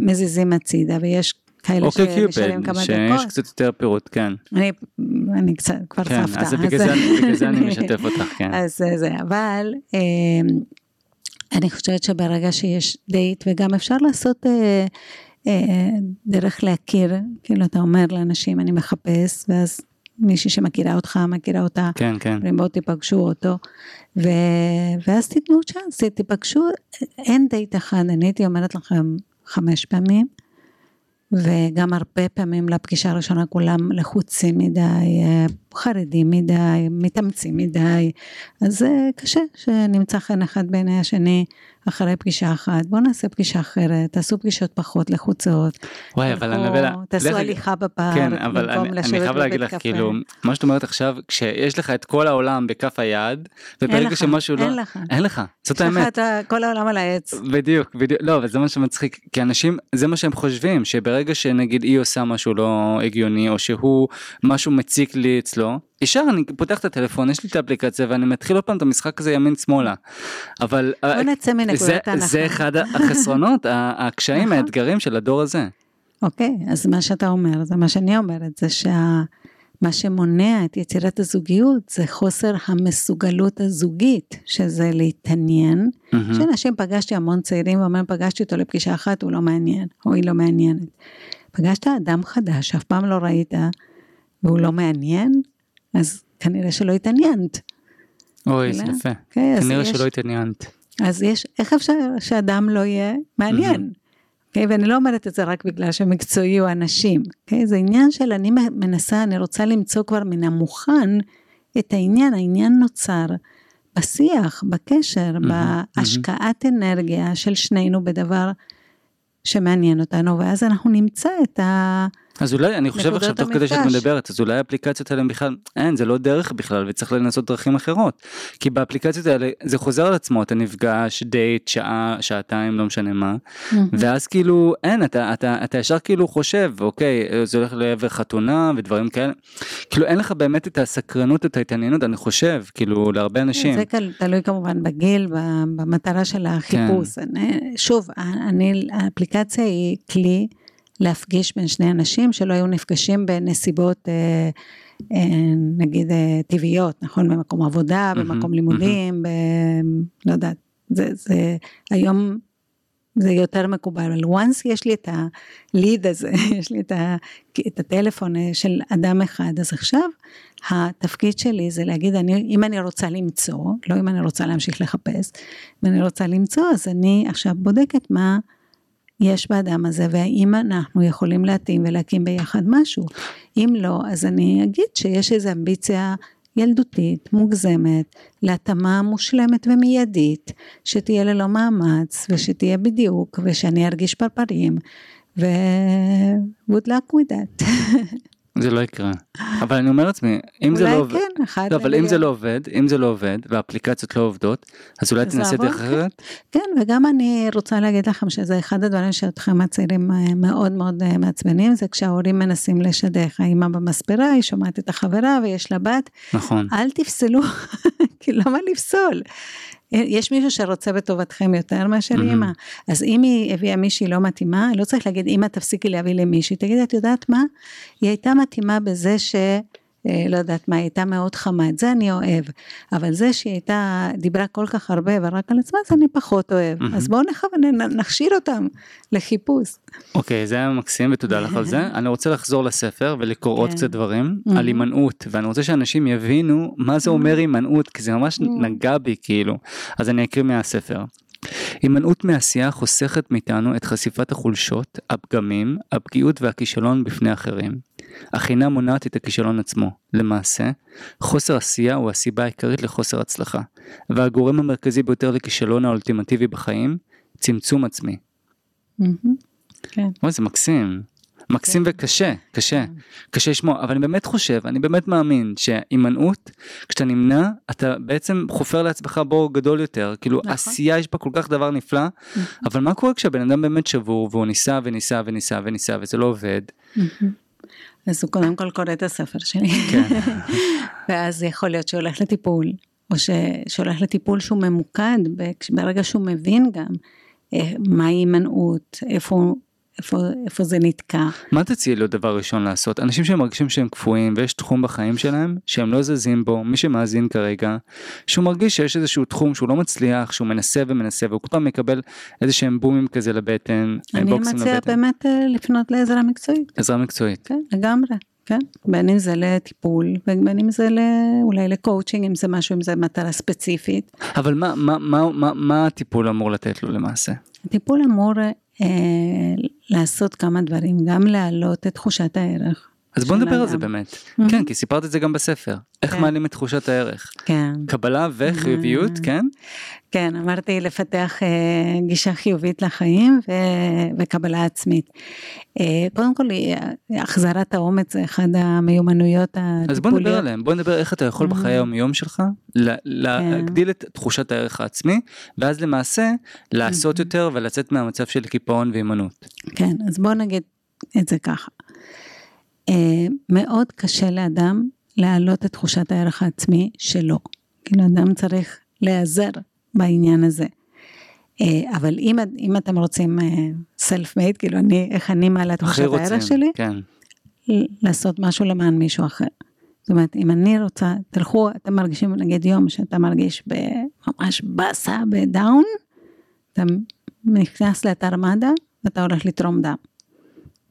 מזיזים הצידה, ויש כאלה שנשארים כמה דקות. שיש קצת יותר פירוט, כן. אני קצת כבר סבתא. אז בגלל זה אני משתף אותך, כן. אז זה, אבל אני חושבת שברגע שיש דייט, וגם אפשר לעשות דרך להכיר, כאילו אתה אומר לאנשים, אני מחפש, ואז מישהי שמכירה אותך, מכירה אותה, ובואו תיפגשו אותו, ואז תתנו צ'אנס, תיפגשו, אין דייט אחד, אני הייתי אומרת לכם 5 פעמים, וגם הרבה פעמים לפגישה הראשונה כולם לחוצים מדי, חרדים מדי, מתאמצים מדי, אז זה קשה שנמצא חן אחד בעיני השני אחרי פגישה אחת, בואו נעשה פגישה אחרת, תעשו פגישות פחות לחוצות, תעשו הליכה בפארק, כן, אבל אני חייב להגיד לך, כאילו, מה שאת אומרת עכשיו, כשיש לך את כל העולם בכף היד, וברגע שמשהו לא... אין לך, זאת האמת. יש לך כל העולם על העץ. בדיוק, בדיוק, לא, אבל זה מה שמצחיק, כי אנשים, זה מה שהם חושבים, שברגע שנגיד היא עושה משהו לא הגיוני, או שהוא משהו מציק לי אצלו, ישר אני פותח את הטלפון, יש לי את האפליקציה, ואני מתחיל עוד פעם את המשחק הזה ימין שמאלה. אבל... בוא נצא מנקודת הנחה. זה אחד החסרונות, הקשיים, האתגרים של הדור הזה. אוקיי, אז מה שאתה אומר, זה מה שאני אומרת, זה שמה שמונע את יצירת הזוגיות, זה חוסר המסוגלות הזוגית, שזה להתעניין. שאנשים פגשתי המון צעירים, ואומרים, פגשתי אותו לפגישה אחת, הוא לא מעניין, או היא לא מעניינת. פגשת אדם חדש, אף פעם לא ראית, והוא לא מעניין, אז כנראה שלא התעניינת. אוי, זה יפה. כנראה שלא התעניינת. אז יש, איך אפשר שאדם לא יהיה מעניין? ואני לא אומרת את זה רק בגלל שמקצועי הוא אנשים. זה עניין של אני מנסה, אני רוצה למצוא כבר מן המוכן את העניין. העניין נוצר בשיח, בקשר, בהשקעת אנרגיה של שנינו בדבר שמעניין אותנו, ואז אנחנו נמצא את ה... אז אולי, אני חושב עכשיו תוך כדי שאת מדברת, אז אולי האפליקציות האלה בכלל, אין, זה לא דרך בכלל, וצריך לנסות דרכים אחרות, כי באפליקציות האלה, זה חוזר על עצמו, אתה נפגש, דייט, שעה, שעתיים, לא משנה מה, ואז כאילו, אין, אתה ישר כאילו חושב, אוקיי, זה הולך לעבר חתונה, ודברים כאלה, כאילו אין לך באמת את הסקרנות, את ההתעניינות, אני חושב, כאילו, להרבה אנשים. זה תלוי כמובן בגיל, במטרה של החיפוש. שוב, האפליקציה היא כלי להפגיש בין שני אנשים שלא היו נפגשים בנסיבות נגיד טבעיות, נכון? במקום עבודה, במקום לימודים, לא יודעת, זה היום זה יותר מקובל, אבל once יש לי את הליד הזה, יש לי את הטלפון של אדם אחד, אז עכשיו התפקיד שלי זה להגיד, אם אני רוצה למצוא, לא אם אני רוצה להמשיך לחפש, אם אני רוצה למצוא, אז אני עכשיו בודקת מה יש באדם הזה, והאם אנחנו יכולים להתאים ולהקים ביחד משהו, אם לא, אז אני אגיד שיש איזו אמביציה ילדותית, מוגזמת, להתאמה מושלמת ומיידית, שתהיה ללא מאמץ, ושתהיה בדיוק, ושאני ארגיש פרפרים, ו... good luck with that. זה לא יקרה. אבל אני אומר לעצמי, אם זה לא עובד... אולי כן, אחד... לא, אבל אם זה לא עובד, והאפליקציות לא עובדות, אז אולי תנסה דרך אחרת? כן, וגם אני רוצה להגיד לכם, שזה אחד הדברים שאתכם הצעירים מאוד מאוד מעצבנים, זה כשההורים מנסים לשדך, האמא במספרה, היא שומעת את החברה, ויש לה בת. נכון. אל תפסלו, כי למה לפסול? יש מישהו שרוצה בטובתכם יותר מאשר אמא. אז אם היא הביאה מישהי לא מתאימה, לא צריך להגיד, אמא תפסיקי להביא למישהי, תגיד, את יודעת מה? היא הייתה מתאימה בזה ש... לא יודעת מה, היא הייתה מאוד חמה, את זה אני אוהב. אבל זה שהיא הייתה, דיברה כל כך הרבה ורק על עצמה, זה אני פחות אוהב. אז בואו נכשיר אותם לחיפוש. אוקיי, זה היה מקסים ותודה לך על זה. אני רוצה לחזור לספר ולקרוא עוד קצת דברים על הימנעות, ואני רוצה שאנשים יבינו מה זה אומר הימנעות, כי זה ממש נגע בי כאילו. אז אני אקריא מהספר. הימנעות מעשייה חוסכת מאיתנו את חשיפת החולשות, הפגמים, הפגיעות והכישלון בפני אחרים. אך אינה מונעת את הכישלון עצמו. למעשה, חוסר עשייה הוא הסיבה העיקרית לחוסר הצלחה, והגורם המרכזי ביותר לכישלון האולטימטיבי בחיים, צמצום עצמי. כן. זה מקסים. מקסים וקשה, קשה. קשה לשמוע, אבל אני באמת חושב, אני באמת מאמין שהימנעות, כשאתה נמנע, אתה בעצם חופר לעצמך בור גדול יותר, כאילו עשייה יש בה כל כך דבר נפלא, אבל מה קורה כשהבן אדם באמת שבור, והוא ניסה וניסה וניסה וניסה, וזה לא עובד? אז הוא קודם כל קורא את הספר שלי, ואז יכול להיות שהוא הולך לטיפול, או שהולך לטיפול שהוא ממוקד, ברגע שהוא מבין גם מה הימנעות, איפה זה נתקע. מה תציעי לו דבר ראשון לעשות? אנשים שמרגישים שהם קפואים, ויש תחום בחיים שלהם, שהם לא זזים בו, מי שמאזין כרגע, שהוא מרגיש שיש איזשהו תחום שהוא לא מצליח, שהוא מנסה ומנסה, והוא כל פעם מקבל איזשהם בומים כזה לבטן, אני מציעה באמת לפנות לעזרה מקצועית. עזרה מקצועית. כן, לגמרי. כן, בין אם זה לטיפול, בין אם זה אולי לקואוצ'ינג, אם זה משהו, אם זה מטרה ספציפית. אבל מה הטיפול אמור לתת לו למעשה? הטיפול אמור לעשות כמה דברים, גם להעלות את תחושת הערך. אז בוא נדבר על זה באמת. כן, כי סיפרת את זה גם בספר. איך מעלים את תחושת הערך? כן. קבלה וחיוביות, כן? כן, אמרתי לפתח גישה חיובית לחיים וקבלה עצמית. קודם כל, החזרת האומץ זה אחד המיומנויות הטיפוליות. אז בוא נדבר עליהם, בוא נדבר איך אתה יכול בחיי היום-יום שלך להגדיל את תחושת הערך העצמי, ואז למעשה לעשות יותר ולצאת מהמצב של קיפאון והימנעות. כן, אז בוא נגיד את זה ככה. מאוד קשה לאדם להעלות את תחושת הערך העצמי שלו, כאילו אדם צריך להיעזר בעניין הזה, אבל אם אתם רוצים self-made, כאילו איך אני מעלה את תחושת הערך שלי, כן. לעשות משהו למען מישהו אחר, זאת אומרת אם אני רוצה, תלכו, אתם מרגישים נגיד יום שאתה מרגיש ממש בסה בדאון, אתה נכנס לאתר מד"א ואתה הולך לתרום דם,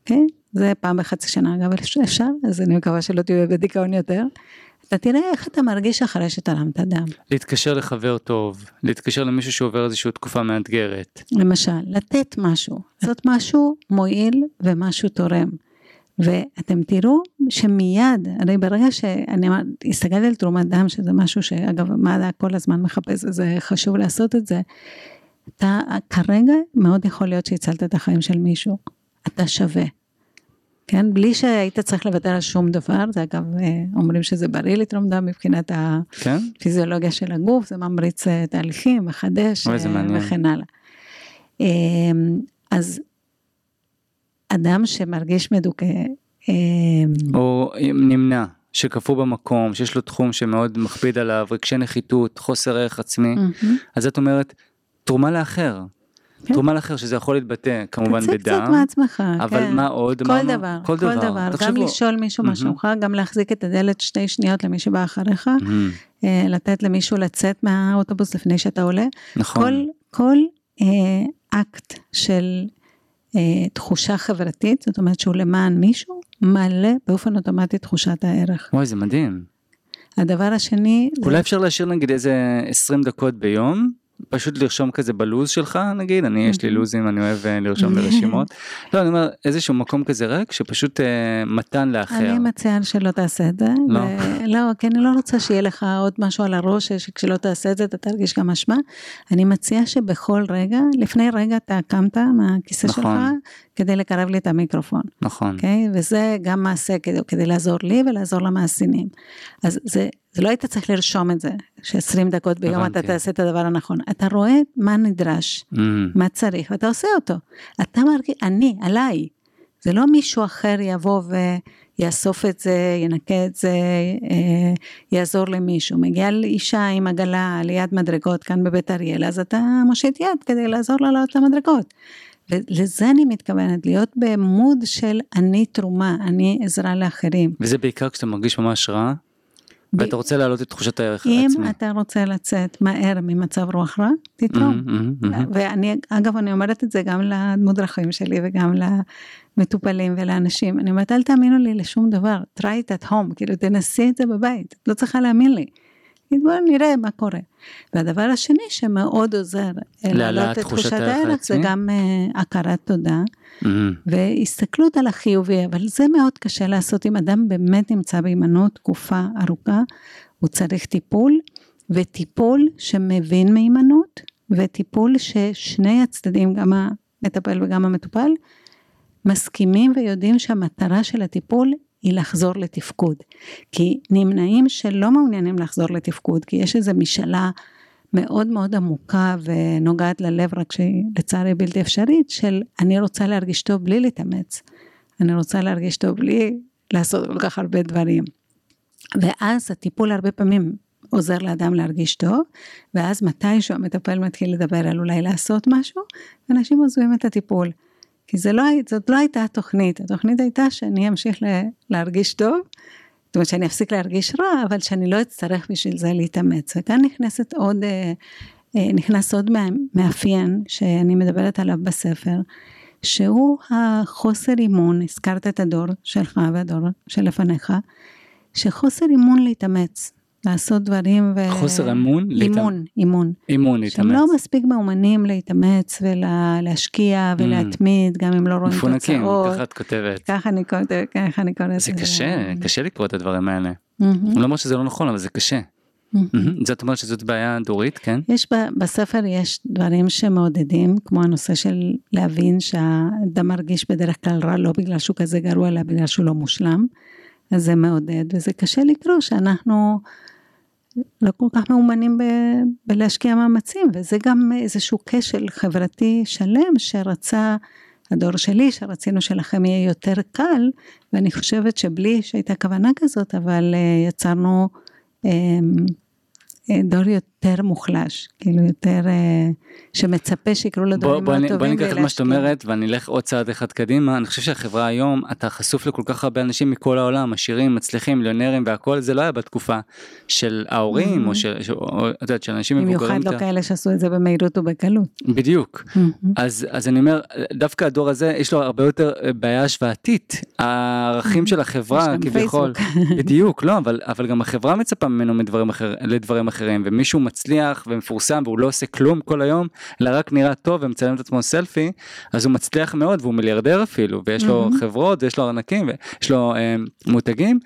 אוקיי? זה פעם בחצי שנה, אגב, אפשר, אז אני מקווה שלא תהיה בדיכאון יותר. אתה תראה איך אתה מרגיש אחרי שתרמת דם. להתקשר לחבר טוב, להתקשר למישהו שעובר איזושהי תקופה מאתגרת. למשל, לתת משהו. זאת משהו מועיל ומשהו תורם. ואתם תראו שמיד, הרי ברגע שאני הסתגלתי על תרומת דם, שזה משהו שאגב, מה כל הזמן מחפש, זה חשוב לעשות את זה. אתה כרגע מאוד יכול להיות שהצלת את החיים של מישהו. אתה שווה. כן, בלי שהיית צריך לוותר על שום דבר, זה אגב, אומרים שזה בריא לתרום דם מבחינת הפיזיולוגיה של הגוף, זה ממריץ תהליכים, מחדש וכן הלאה. אז אדם שמרגיש מדוכא, או נמנע, שקפוא במקום, שיש לו תחום שמאוד מכביד עליו, רגשי נחיתות, חוסר ערך עצמי, אז זאת אומרת, תרומה לאחר. תרומה לאחר, שזה יכול להתבטא, כמובן בדם. תצא קצת מעצמך, כן. אבל מה עוד? כל דבר, כל דבר. גם לשאול מישהו מה שלומך, גם להחזיק את הדלת 2 שניות למי שבא אחריך, לתת למישהו לצאת מהאוטובוס לפני שאתה עולה. נכון. כל אקט של תחושה חברתית, זאת אומרת שהוא למען מישהו, מלא באופן אוטומטי תחושת הערך. וואי, זה מדהים. הדבר השני... אולי אפשר להשאיר נגיד איזה 20 דקות ביום, פשוט לרשום כזה בלוז שלך, נגיד, אני יש לי לוזים, אני אוהב לרשום ברשימות. לא, אני אומר, איזשהו מקום כזה רק, שפשוט מתן לאחר. אני מציעה שלא תעשה את זה. לא. לא, כי אני לא רוצה שיהיה לך עוד משהו על הראש, שכשלא תעשה את זה, אתה תרגיש גם אשמה. אני מציעה שבכל רגע, לפני רגע אתה קמת מהכיסא שלך, כדי לקרב לי את המיקרופון. נכון. וזה גם מעשה, כדי לעזור לי ולעזור למעסינים. אז זה לא היית צריך לרשום את זה, ש20 דקות ביום הבנתי. אתה תעשה את הדבר הנכון. אתה רואה מה נדרש, מה צריך, ואתה עושה אותו. אתה מרגיש, עליי. זה לא מישהו אחר יבוא ויאסוף את זה, ינקה את זה, יעזור למישהו. מגיעה אישה עם עגלה ליד מדרגות כאן בבית אריאל, אז אתה מושיט יד כדי לעזור לה לעלות המדרגות. ולזה אני מתכוונת, להיות במוד של אני תרומה, אני עזרה לאחרים. וזה בעיקר כשאתה מרגיש ממש רע? ואתה רוצה להעלות את תחושת הערך עצמי. אם אתה רוצה לצאת מהר ממצב רוח רע, תתרום. ואני, אגב, אני אומרת את זה גם למודרכים שלי וגם למטופלים ולאנשים. אני אומרת, אל תאמינו לי לשום דבר. Try it at home, כאילו תנסי את זה בבית. לא צריכה להאמין לי. בואו נראה מה קורה. והדבר השני שמאוד עוזר להעלות את תחושת הערך, זה גם הכרת תודה, והסתכלות על החיובי, אבל זה מאוד קשה לעשות, אם אדם באמת נמצא באימנות תקופה ארוכה, הוא צריך טיפול, וטיפול שמבין מאימנות, וטיפול ששני הצדדים, גם המטפל וגם המטופל, מסכימים ויודעים שהמטרה של הטיפול היא לחזור לתפקוד, כי נמנעים שלא מעוניינים לחזור לתפקוד, כי יש איזו משאלה מאוד מאוד עמוקה ונוגעת ללב, רק שלצערי בלתי אפשרית, של אני רוצה להרגיש טוב בלי להתאמץ, אני רוצה להרגיש טוב בלי לעשות כל כך הרבה דברים, ואז הטיפול הרבה פעמים עוזר לאדם להרגיש טוב, ואז מתישהו המטפל מתחיל לדבר על אולי לעשות משהו, ואנשים עוזבים את הטיפול, כי זאת לא הייתה התוכנית, התוכנית הייתה שאני אמשיך להרגיש טוב, זאת אומרת שאני אפסיק להרגיש רע, אבל שאני לא אצטרך בשביל זה להתאמץ, וכאן נכנס עוד מאפיין, שאני מדברת עליו בספר, שהוא החוסר אימון, הזכרת את הדור שלך והדור שלפניך, שחוסר אימון להתאמץ, לעשות דברים חוסר אמון? אימון להתאמץ. שהם לא מספיק מאומנים להתאמץ ולהשקיע ולהתמיד, גם אם לא רואים תוצאות. מפונקים, ככה את כותבת. ככה אני קוראת. זה קשה, קשה לקרוא את הדברים האלה. אני לא אומר שזה לא נכון, אבל זה קשה. זאת אומרת שזאת בעיה דורית, כן? בספר יש דברים שמעודדים, כמו הנושא של להבין שהאדם מרגיש בדרך כלל רע, לא בגלל שהוא כזה גרוע, אלא בגלל שהוא לא מושלם. אז זה מעודד, וזה קשה לקרוא שאנחנו... לא כל כך מאומנים בלהשקיע מאמצים, וזה גם איזשהו כשל חברתי שלם שרצה, הדור שלי, שרצינו שלכם יהיה יותר קל, ואני חושבת שבלי שהייתה כוונה כזאת, אבל יצרנו דור יותר מוחלש, כאילו יותר שמצפה שיקרו לדברים הטובים. בוא ניקח את מה שאת אומרת, ואני אלך עוד צעד אחד קדימה, אני חושב שהחברה היום, אתה חשוף לכל כך הרבה אנשים מכל העולם, עשירים, מצליחים, מיליונרים והכל, זה לא היה בתקופה של ההורים, או של אנשים מבוגרים. במיוחד לא כאלה שעשו את זה במהירות ובקלות. בדיוק. אז אני אומר, דווקא הדור הזה, יש לו הרבה יותר בעיה השוואתית, הערכים של החברה, כביכול. בדיוק, לא, אבל גם החברה מצפה ממנו לדברים אחרים, ומישהו מצליח ומפורסם והוא לא עושה כלום כל היום, אלא רק נראה טוב ומצלם את עצמו סלפי, אז הוא מצליח מאוד והוא מיליארדר אפילו, ויש לו חברות ויש לו ארנקים ויש לו מותגים,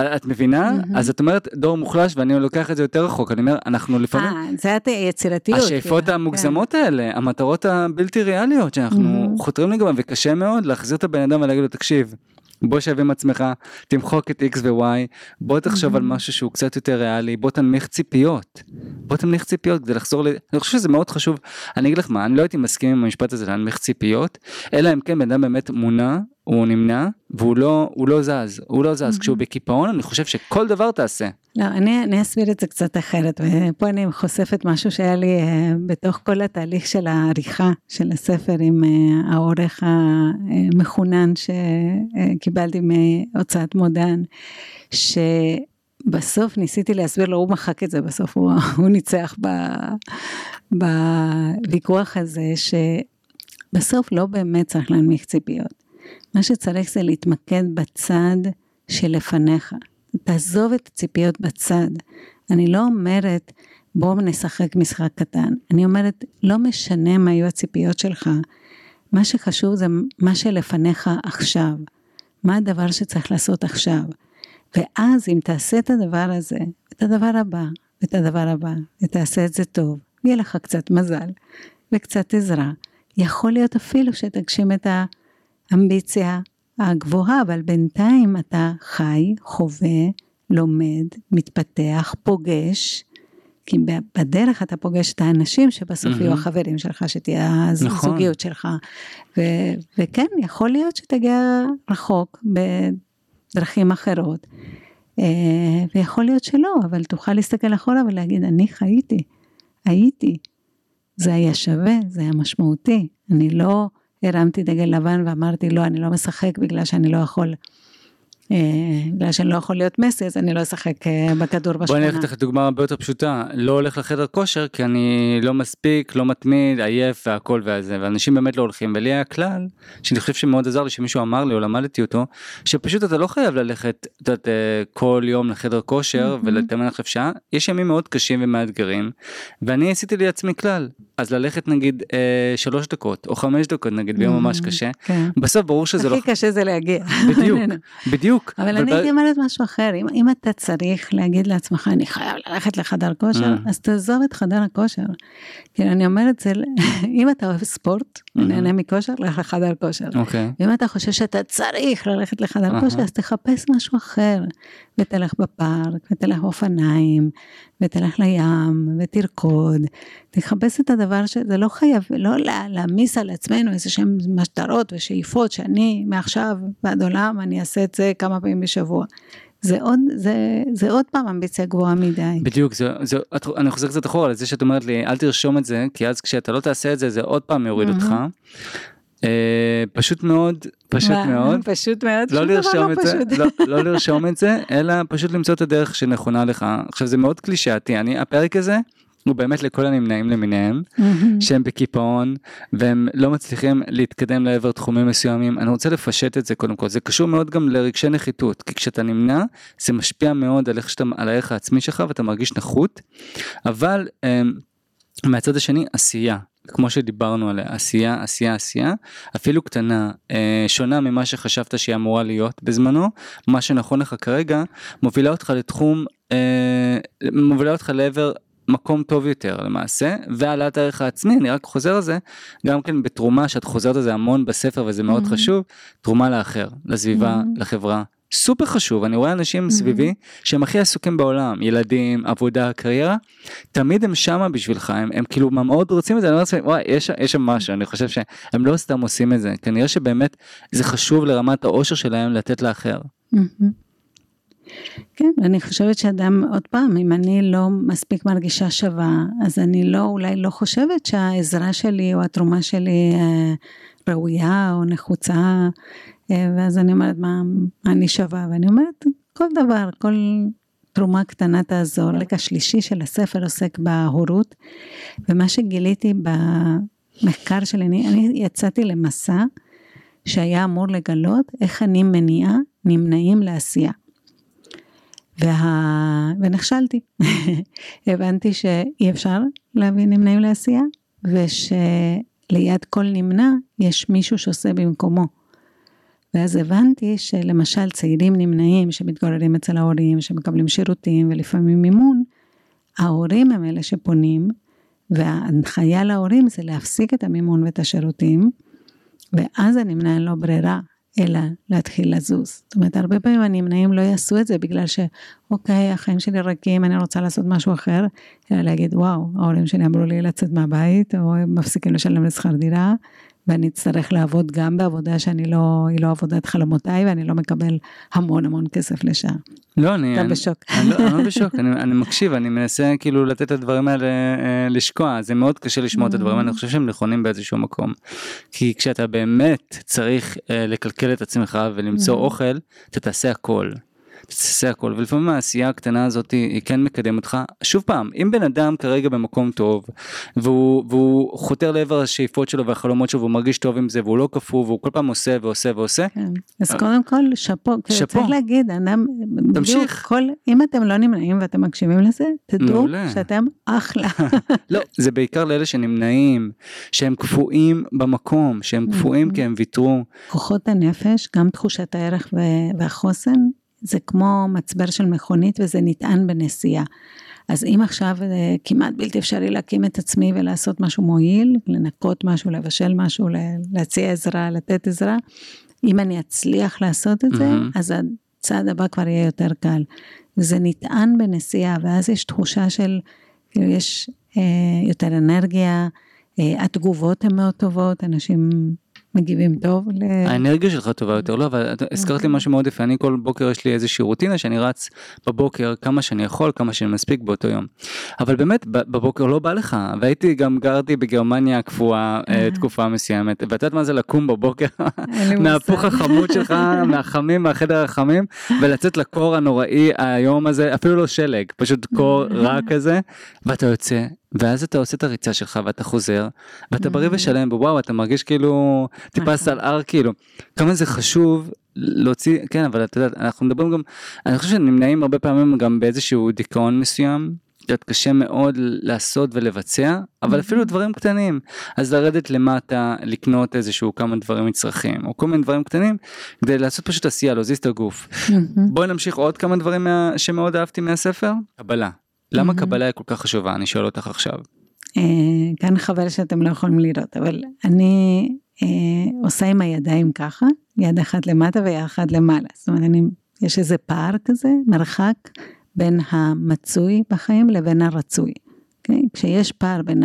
את מבינה? אז את אומרת דור מוחלש, ואני לוקח את זה יותר רחוק, אני אומר, אנחנו לפעמים... זה היצירתיות. השאיפות המוגזמות האלה, המטרות הבלתי ריאליות שאנחנו חותרים לגביהם, וקשה מאוד להחזיר את הבן אדם ולהגיד לו, תקשיב, בוא שב עם עצמך, תמחוק את X ו-Y, בוא תחשוב על משהו שהוא קצת יותר ריאלי, בוא תנמיך ציפיות, כדי לחזור ל... אני חושב שזה מאוד חשוב, אני אגיד לך מה, אני לא הייתי מסכים עם המשפט הזה, להנמיך ציפיות, אלא אם כן, בן אדם באמת מונה הוא נמנע, והוא לא זז, הוא לא זז, כשהוא בקיפאון, אני חושב שכל דבר תעשה. לא, אני אסביר את זה קצת אחרת, ופה אני חושפת משהו שהיה לי בתוך כל התהליך של העריכה של הספר, עם האורך המכונן שקיבלתי מהוצאת מודן, שבסוף ניסיתי להסביר לו, הוא מחק את זה בסוף, הוא ניצח בוויכוח הזה, שבסוף לא באמת צריך להנמיך ציפיות. מה שצריך זה להתמקד בצד שלפניך. תעזוב את הציפיות בצד. אני לא אומרת, בואו נשחק משחק קטן. אני אומרת, לא משנה מה היו הציפיות שלך. מה שחשוב זה מה שלפניך עכשיו. מה הדבר שצריך לעשות עכשיו. ואז אם תעשה את הדבר הזה, את הדבר הבא, את הדבר הבא, ותעשה את זה טוב, יהיה לך קצת מזל וקצת עזרה. יכול להיות אפילו שתגשים את ה... אמביציה הגבוהה, אבל בינתיים אתה חי, חווה, לומד, מתפתח, פוגש, כי בדרך אתה פוגש את האנשים שבסוף יהיו החברים שלך, שתהיה הזוגיות שלך, וכן, יכול להיות שתגיע רחוק בדרכים אחרות, ויכול להיות שלא, אבל תוכל להסתכל אחורה ולהגיד, אני חייתי, הייתי, זה היה שווה, זה היה משמעותי, אני לא... הרמתי דגל לבן ואמרתי, לא, אני לא משחק בגלל שאני לא יכול, להיות מסי, אז אני לא אשחק בכדור בשכונה. בואי נלך לך דוגמה הרבה יותר פשוטה, לא הולך לחדר כושר, כי אני לא מספיק, לא מתמיד, עייף והכל והזה, ואנשים באמת לא הולכים, ולי היה כלל, שאני חושב שמאוד עזר לי, שמישהו אמר לי או למדתי אותו, שפשוט אתה לא חייב ללכת כל יום לחדר כושר, ולתאמן לך אפשר, יש ימים מאוד קשים ומאתגרים, ואני עשיתי לי עצמי כלל, אז ללכת נגיד 3 דקות, או 5 דקות נגיד, ביום ממש קשה, בסוף ברור שזה לא... הכי קשה זה להגיע. בדיוק. אבל אני אומרת משהו אחר, אם אתה צריך להגיד לעצמך, אני חייב ללכת לחדר כושר, אז תעזוב את חדר הכושר. כי אני אומרת, אם אתה אוהב ספורט, ונהנה מכושר, לך לחדר כושר. ואם אתה חושב שאתה צריך ללכת לחדר כושר, אז תחפש משהו אחר, ותלך בפארק, ותלך באופניים, ותלך לים, ותרקוד, תחפש את הדבר שזה לא חייב, לא להמיס על עצמנו איזה שהם משטרות ושאיפות, שאני מעכשיו ועד עולם אני אעשה את זה כמה פעמים בשבוע. זה עוד פעם אמביציה גבוהה מדי. בדיוק, אני חוזר קצת אחורה על זה שאת אומרת לי, אל תרשום את זה, כי אז כשאתה לא תעשה את זה, זה עוד פעם יוריד אותך. פשוט מאוד, פשוט מאוד, לא לרשום את זה, אלא פשוט למצוא את הדרך שנכונה לך. עכשיו זה מאוד קלישאתי, הפרק הזה, הוא באמת לכל הנמנעים למיניהם, שהם בקיפאון, והם לא מצליחים להתקדם לעבר תחומים מסוימים. אני רוצה לפשט את זה קודם כל, זה קשור מאוד גם לרגשי נחיתות, כי כשאתה נמנע, זה משפיע מאוד על הערך העצמי שלך, ואתה מרגיש נחות, אבל מהצד השני, עשייה. כמו שדיברנו עליה, עשייה, עשייה, עשייה, אפילו קטנה, שונה ממה שחשבת שהיא אמורה להיות בזמנו, מה שנכון לך כרגע, מובילה אותך לתחום, מובילה אותך לעבר מקום טוב יותר למעשה, ועלת הערך העצמי, אני רק חוזר על זה, גם כן בתרומה שאת חוזרת על זה המון בספר, וזה מאוד חשוב, תרומה לאחר, לסביבה, לחברה, סופר חשוב, אני רואה אנשים סביבי, שהם הכי עסוקים בעולם, ילדים, עבודה, קריירה, תמיד הם שמה בשבילך, הם כאילו מאוד רוצים את זה, אני אומר לעצמי, וואי, יש שם משהו, אני חושב שהם לא סתם עושים את זה, כנראה שבאמת זה חשוב לרמת האושר שלהם לתת לאחר. כן, ואני חושבת שאדם, עוד פעם, אם אני לא מספיק מרגישה שווה, אז אני אולי לא חושבת שהעזרה שלי או התרומה שלי ראויה או נחוצה, ואז אני אומרת, מה אני שווה? ואני אומרת, כל דבר, כל תרומה קטנה תעזור. החלק השלישי של הספר עוסק בהורות, ומה שגיליתי במחקר שלי, אני יצאתי למסע שהיה אמור לגלות איך אני מניעה נמנעים לעשייה. ונכשלתי, הבנתי שאי אפשר להביא נמנעים לעשייה, ושליד כל נמנע יש מישהו שעושה במקומו, ואז הבנתי שלמשל צעירים נמנעים שמתגוררים אצל ההורים, שמקבלים שירותים ולפעמים מימון, ההורים הם אלה שפונים, וההנחיה להורים זה להפסיק את המימון ואת השירותים, ואז הנמנע אין לו ברירה, אלא להתחיל לזוז. זאת אומרת, הרבה פעמים הנמנעים לא יעשו את זה, בגלל שאוקיי, החיים שלי רכים, אני רוצה לעשות משהו אחר, אלא להגיד, וואו, ההורים שלי אמרו לי לצאת מהבית, או הם מפסיקים לשלם לשכר דירה, ואני אצטרך לעבוד גם בעבודה שאני לא, היא לא עבודת חלומותיי, ואני לא מקבל המון המון כסף לשעה. לא, אני... אתה בשוק. אני לא בשוק, אני מקשיב, אני מנסה כאילו לתת את הדברים האלה לשקוע, זה מאוד קשה לשמוע את הדברים, אני חושב שהם נכונים באיזשהו מקום, כי כשאתה באמת צריך לקלקל את עצמך ולמצוא אוכל, אתה תעשה הכל. תעשה הכל, ולפעמים העשייה הקטנה הזאת היא כן מקדם אותך, שוב פעם, אם בן אדם כרגע במקום טוב, והוא חותר לעבר השאיפות שלו והחלומות שלו, והוא מרגיש טוב עם זה, והוא לא כפוף, והוא כל פעם עושה ועושה ועושה. כן. אז קודם כל, שפו, צריך להגיד, אדם, תמשיך. כל, אם אתם לא נמנעים ואתם מקשיבים לזה, תדעו מעולה. שאתם אחלה. לא, זה בעיקר לאלה שנמנעים, שהם קפואים במקום, שהם קפואים כי הם ויתרו. כוחות הנפש, גם תחושת הערך והחוסן, זה כמו מצבר של מכונית, וזה נטען בנסיעה. אז אם עכשיו כמעט בלתי אפשרי להקים את עצמי, ולעשות משהו מועיל, לנקות משהו, לבשל משהו, להציע עזרה, לתת עזרה, אם אני אצליח לעשות את זה, אז הצעד הבא כבר יהיה יותר קל. וזה נטען בנסיעה, ואז יש תחושה של, יש יותר אנרגיה, התגובות הן מאוד טובות, אנשים... מגיבים טוב. האנרגיה שלך טובה יותר, לא, אבל הזכרת לי משהו מאוד יפה, אני כל בוקר יש לי איזושהי רוטינה, שאני רץ בבוקר כמה שאני יכול, כמה שאני מספיק באותו יום. אבל באמת, בבוקר לא בא לך, והייתי גם גרתי בגרמניה קפואה תקופה מסוימת, ואת יודעת מה זה לקום בבוקר, מהפוך החמוד שלך, מהחמים, מהחדר החמים, ולצאת לקור הנוראי היום הזה, אפילו לא שלג, פשוט קור רע כזה, ואתה יוצא, ואז אתה עושה את הריצה שלך, ואתה חוזר, ואתה בריא ושלם, וואו, אתה מרגיש כאילו, טיפס על אר כאילו, כמה זה חשוב להוציא, כן, אבל אתה יודעת, אנחנו מדברים גם, אני חושב שנמנעים הרבה פעמים גם באיזשהו דיכאון מסוים, להיות קשה מאוד לעשות ולבצע, אבל אפילו דברים קטנים, אז לרדת למטה, לקנות איזשהו כמה דברים מצרכים, או כל מיני דברים קטנים, כדי לעשות פשוט עשייה, להזיז את הגוף. בואי נמשיך עוד כמה דברים שמאוד אהבתי מהספר, קבלה. למה קבלה היא כל כך חשובה? אני שואל אותך עכשיו. כאן חבל שאתם לא יכולים לראות, אבל אני עושה עם הידיים ככה, יד אחת למטה ויד אחת למעלה. זאת אומרת, יש איזה פער כזה, מרחק בין המצוי בחיים לבין הרצוי. Okay? כשיש פער בין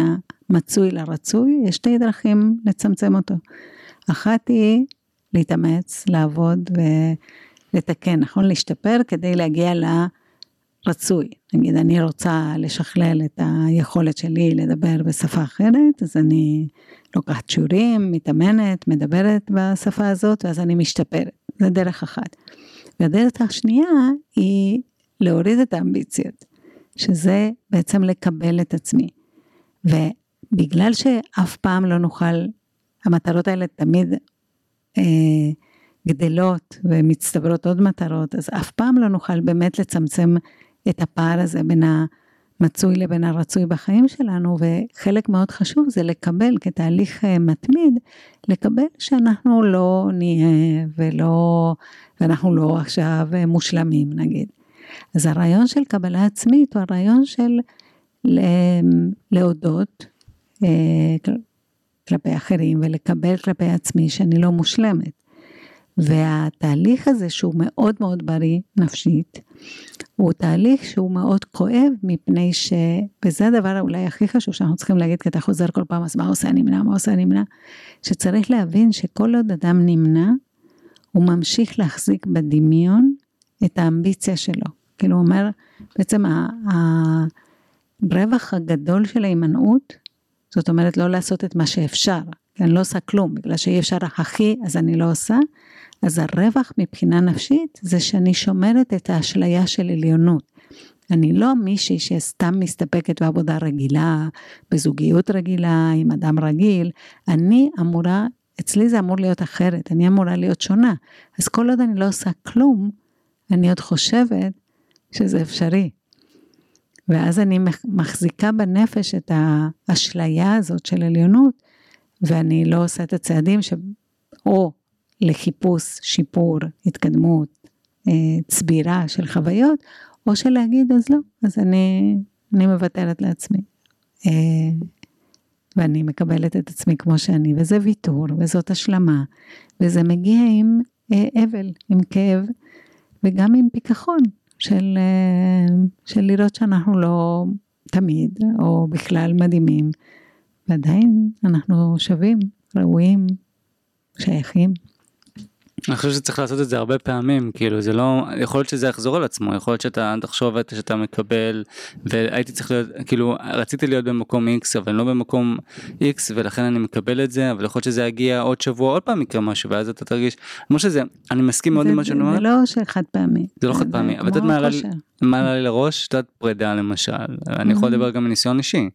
המצוי לרצוי, יש שתי דרכים לצמצם אותו. אחת היא להתאמץ, לעבוד ולתקן, נכון? להשתפר כדי להגיע לה... רצוי, נגיד אני רוצה לשכלל את היכולת שלי לדבר בשפה אחרת, אז אני לוקחת שיעורים, מתאמנת, מדברת בשפה הזאת, ואז אני משתפרת, זה דרך אחת. והדרך השנייה היא להוריד את האמביציות, שזה בעצם לקבל את עצמי, ובגלל שאף פעם לא נוכל, המטרות האלה תמיד גדלות ומצטברות עוד מטרות, אז אף פעם לא נוכל באמת לצמצם את הפער הזה בין המצוי לבין הרצוי בחיים שלנו, וחלק מאוד חשוב זה לקבל, כתהליך מתמיד, לקבל שאנחנו לא נהיה ואנחנו לא עכשיו מושלמים נגיד. אז הרעיון של קבלה עצמית הוא הרעיון של להודות כלפי אחרים ולקבל כלפי עצמי שאני לא מושלמת. והתהליך הזה שהוא מאוד מאוד בריא נפשית, הוא תהליך שהוא מאוד כואב מפני ש... וזה הדבר אולי הכי חשוב שאנחנו צריכים להגיד, כי אתה חוזר כל פעם, אז מה עושה נמנע, מה עושה נמנע? שצריך להבין שכל עוד אדם נמנע, הוא ממשיך להחזיק בדמיון את האמביציה שלו. כאילו הוא אומר, בעצם הרווח הגדול של ההימנעות, זאת אומרת לא לעשות את מה שאפשר, אני לא עושה כלום, בגלל שאי אפשר הכי, אז אני לא עושה, אז הרווח מבחינה נפשית, זה שאני שומרת את האשליה של עליונות, אני לא מישהי שסתם מסתפקת בעבודה רגילה, בזוגיות רגילה, עם אדם רגיל, אני אמורה, אצלי זה אמור להיות אחרת, אני אמורה להיות שונה, אז כל עוד אני לא עושה כלום, אני עוד חושבת שזה אפשרי, ואז אני מחזיקה בנפש את האשליה הזאת של עליונות, ואני לא עושה את הצעדים או לחיפוש, שיפור, התקדמות, צבירה של חוויות, או של להגיד אז לא, אז אני מבטלת לעצמי. ואני מקבלת את עצמי כמו שאני, וזה ויתור, וזאת השלמה, וזה מגיע עם אבל, עם כאב, וגם עם פיכחון של לראות שאנחנו לא תמיד, או בכלל מדהימים, ועדיין אנחנו שווים. ראויים, שייכים. אני חושב שצריך לעשות את זה הרבה פעמים, כאילו זה לא, יכול להיות שזה יחזור על עצמו, יכול להיות שאתה תחשוב שאתה מקבל, והייתי צריך להיות, כאילו רציתי להיות במקום X, אבל לא במקום X, ולכן אני מקבל את זה, אבל יכול להיות שזה יגיע עוד שבוע, עוד פעם יקרה משהו, ואז אתה תרגיש, כמו שזה, אני מסכים מאוד למה שאני אומר. זה לא שחד פעמי. זה לא חד פעמי, אבל אתה מעלה לי לראש, שתת פרידה למשל, אני יכול לדבר גם מניסיון אישי,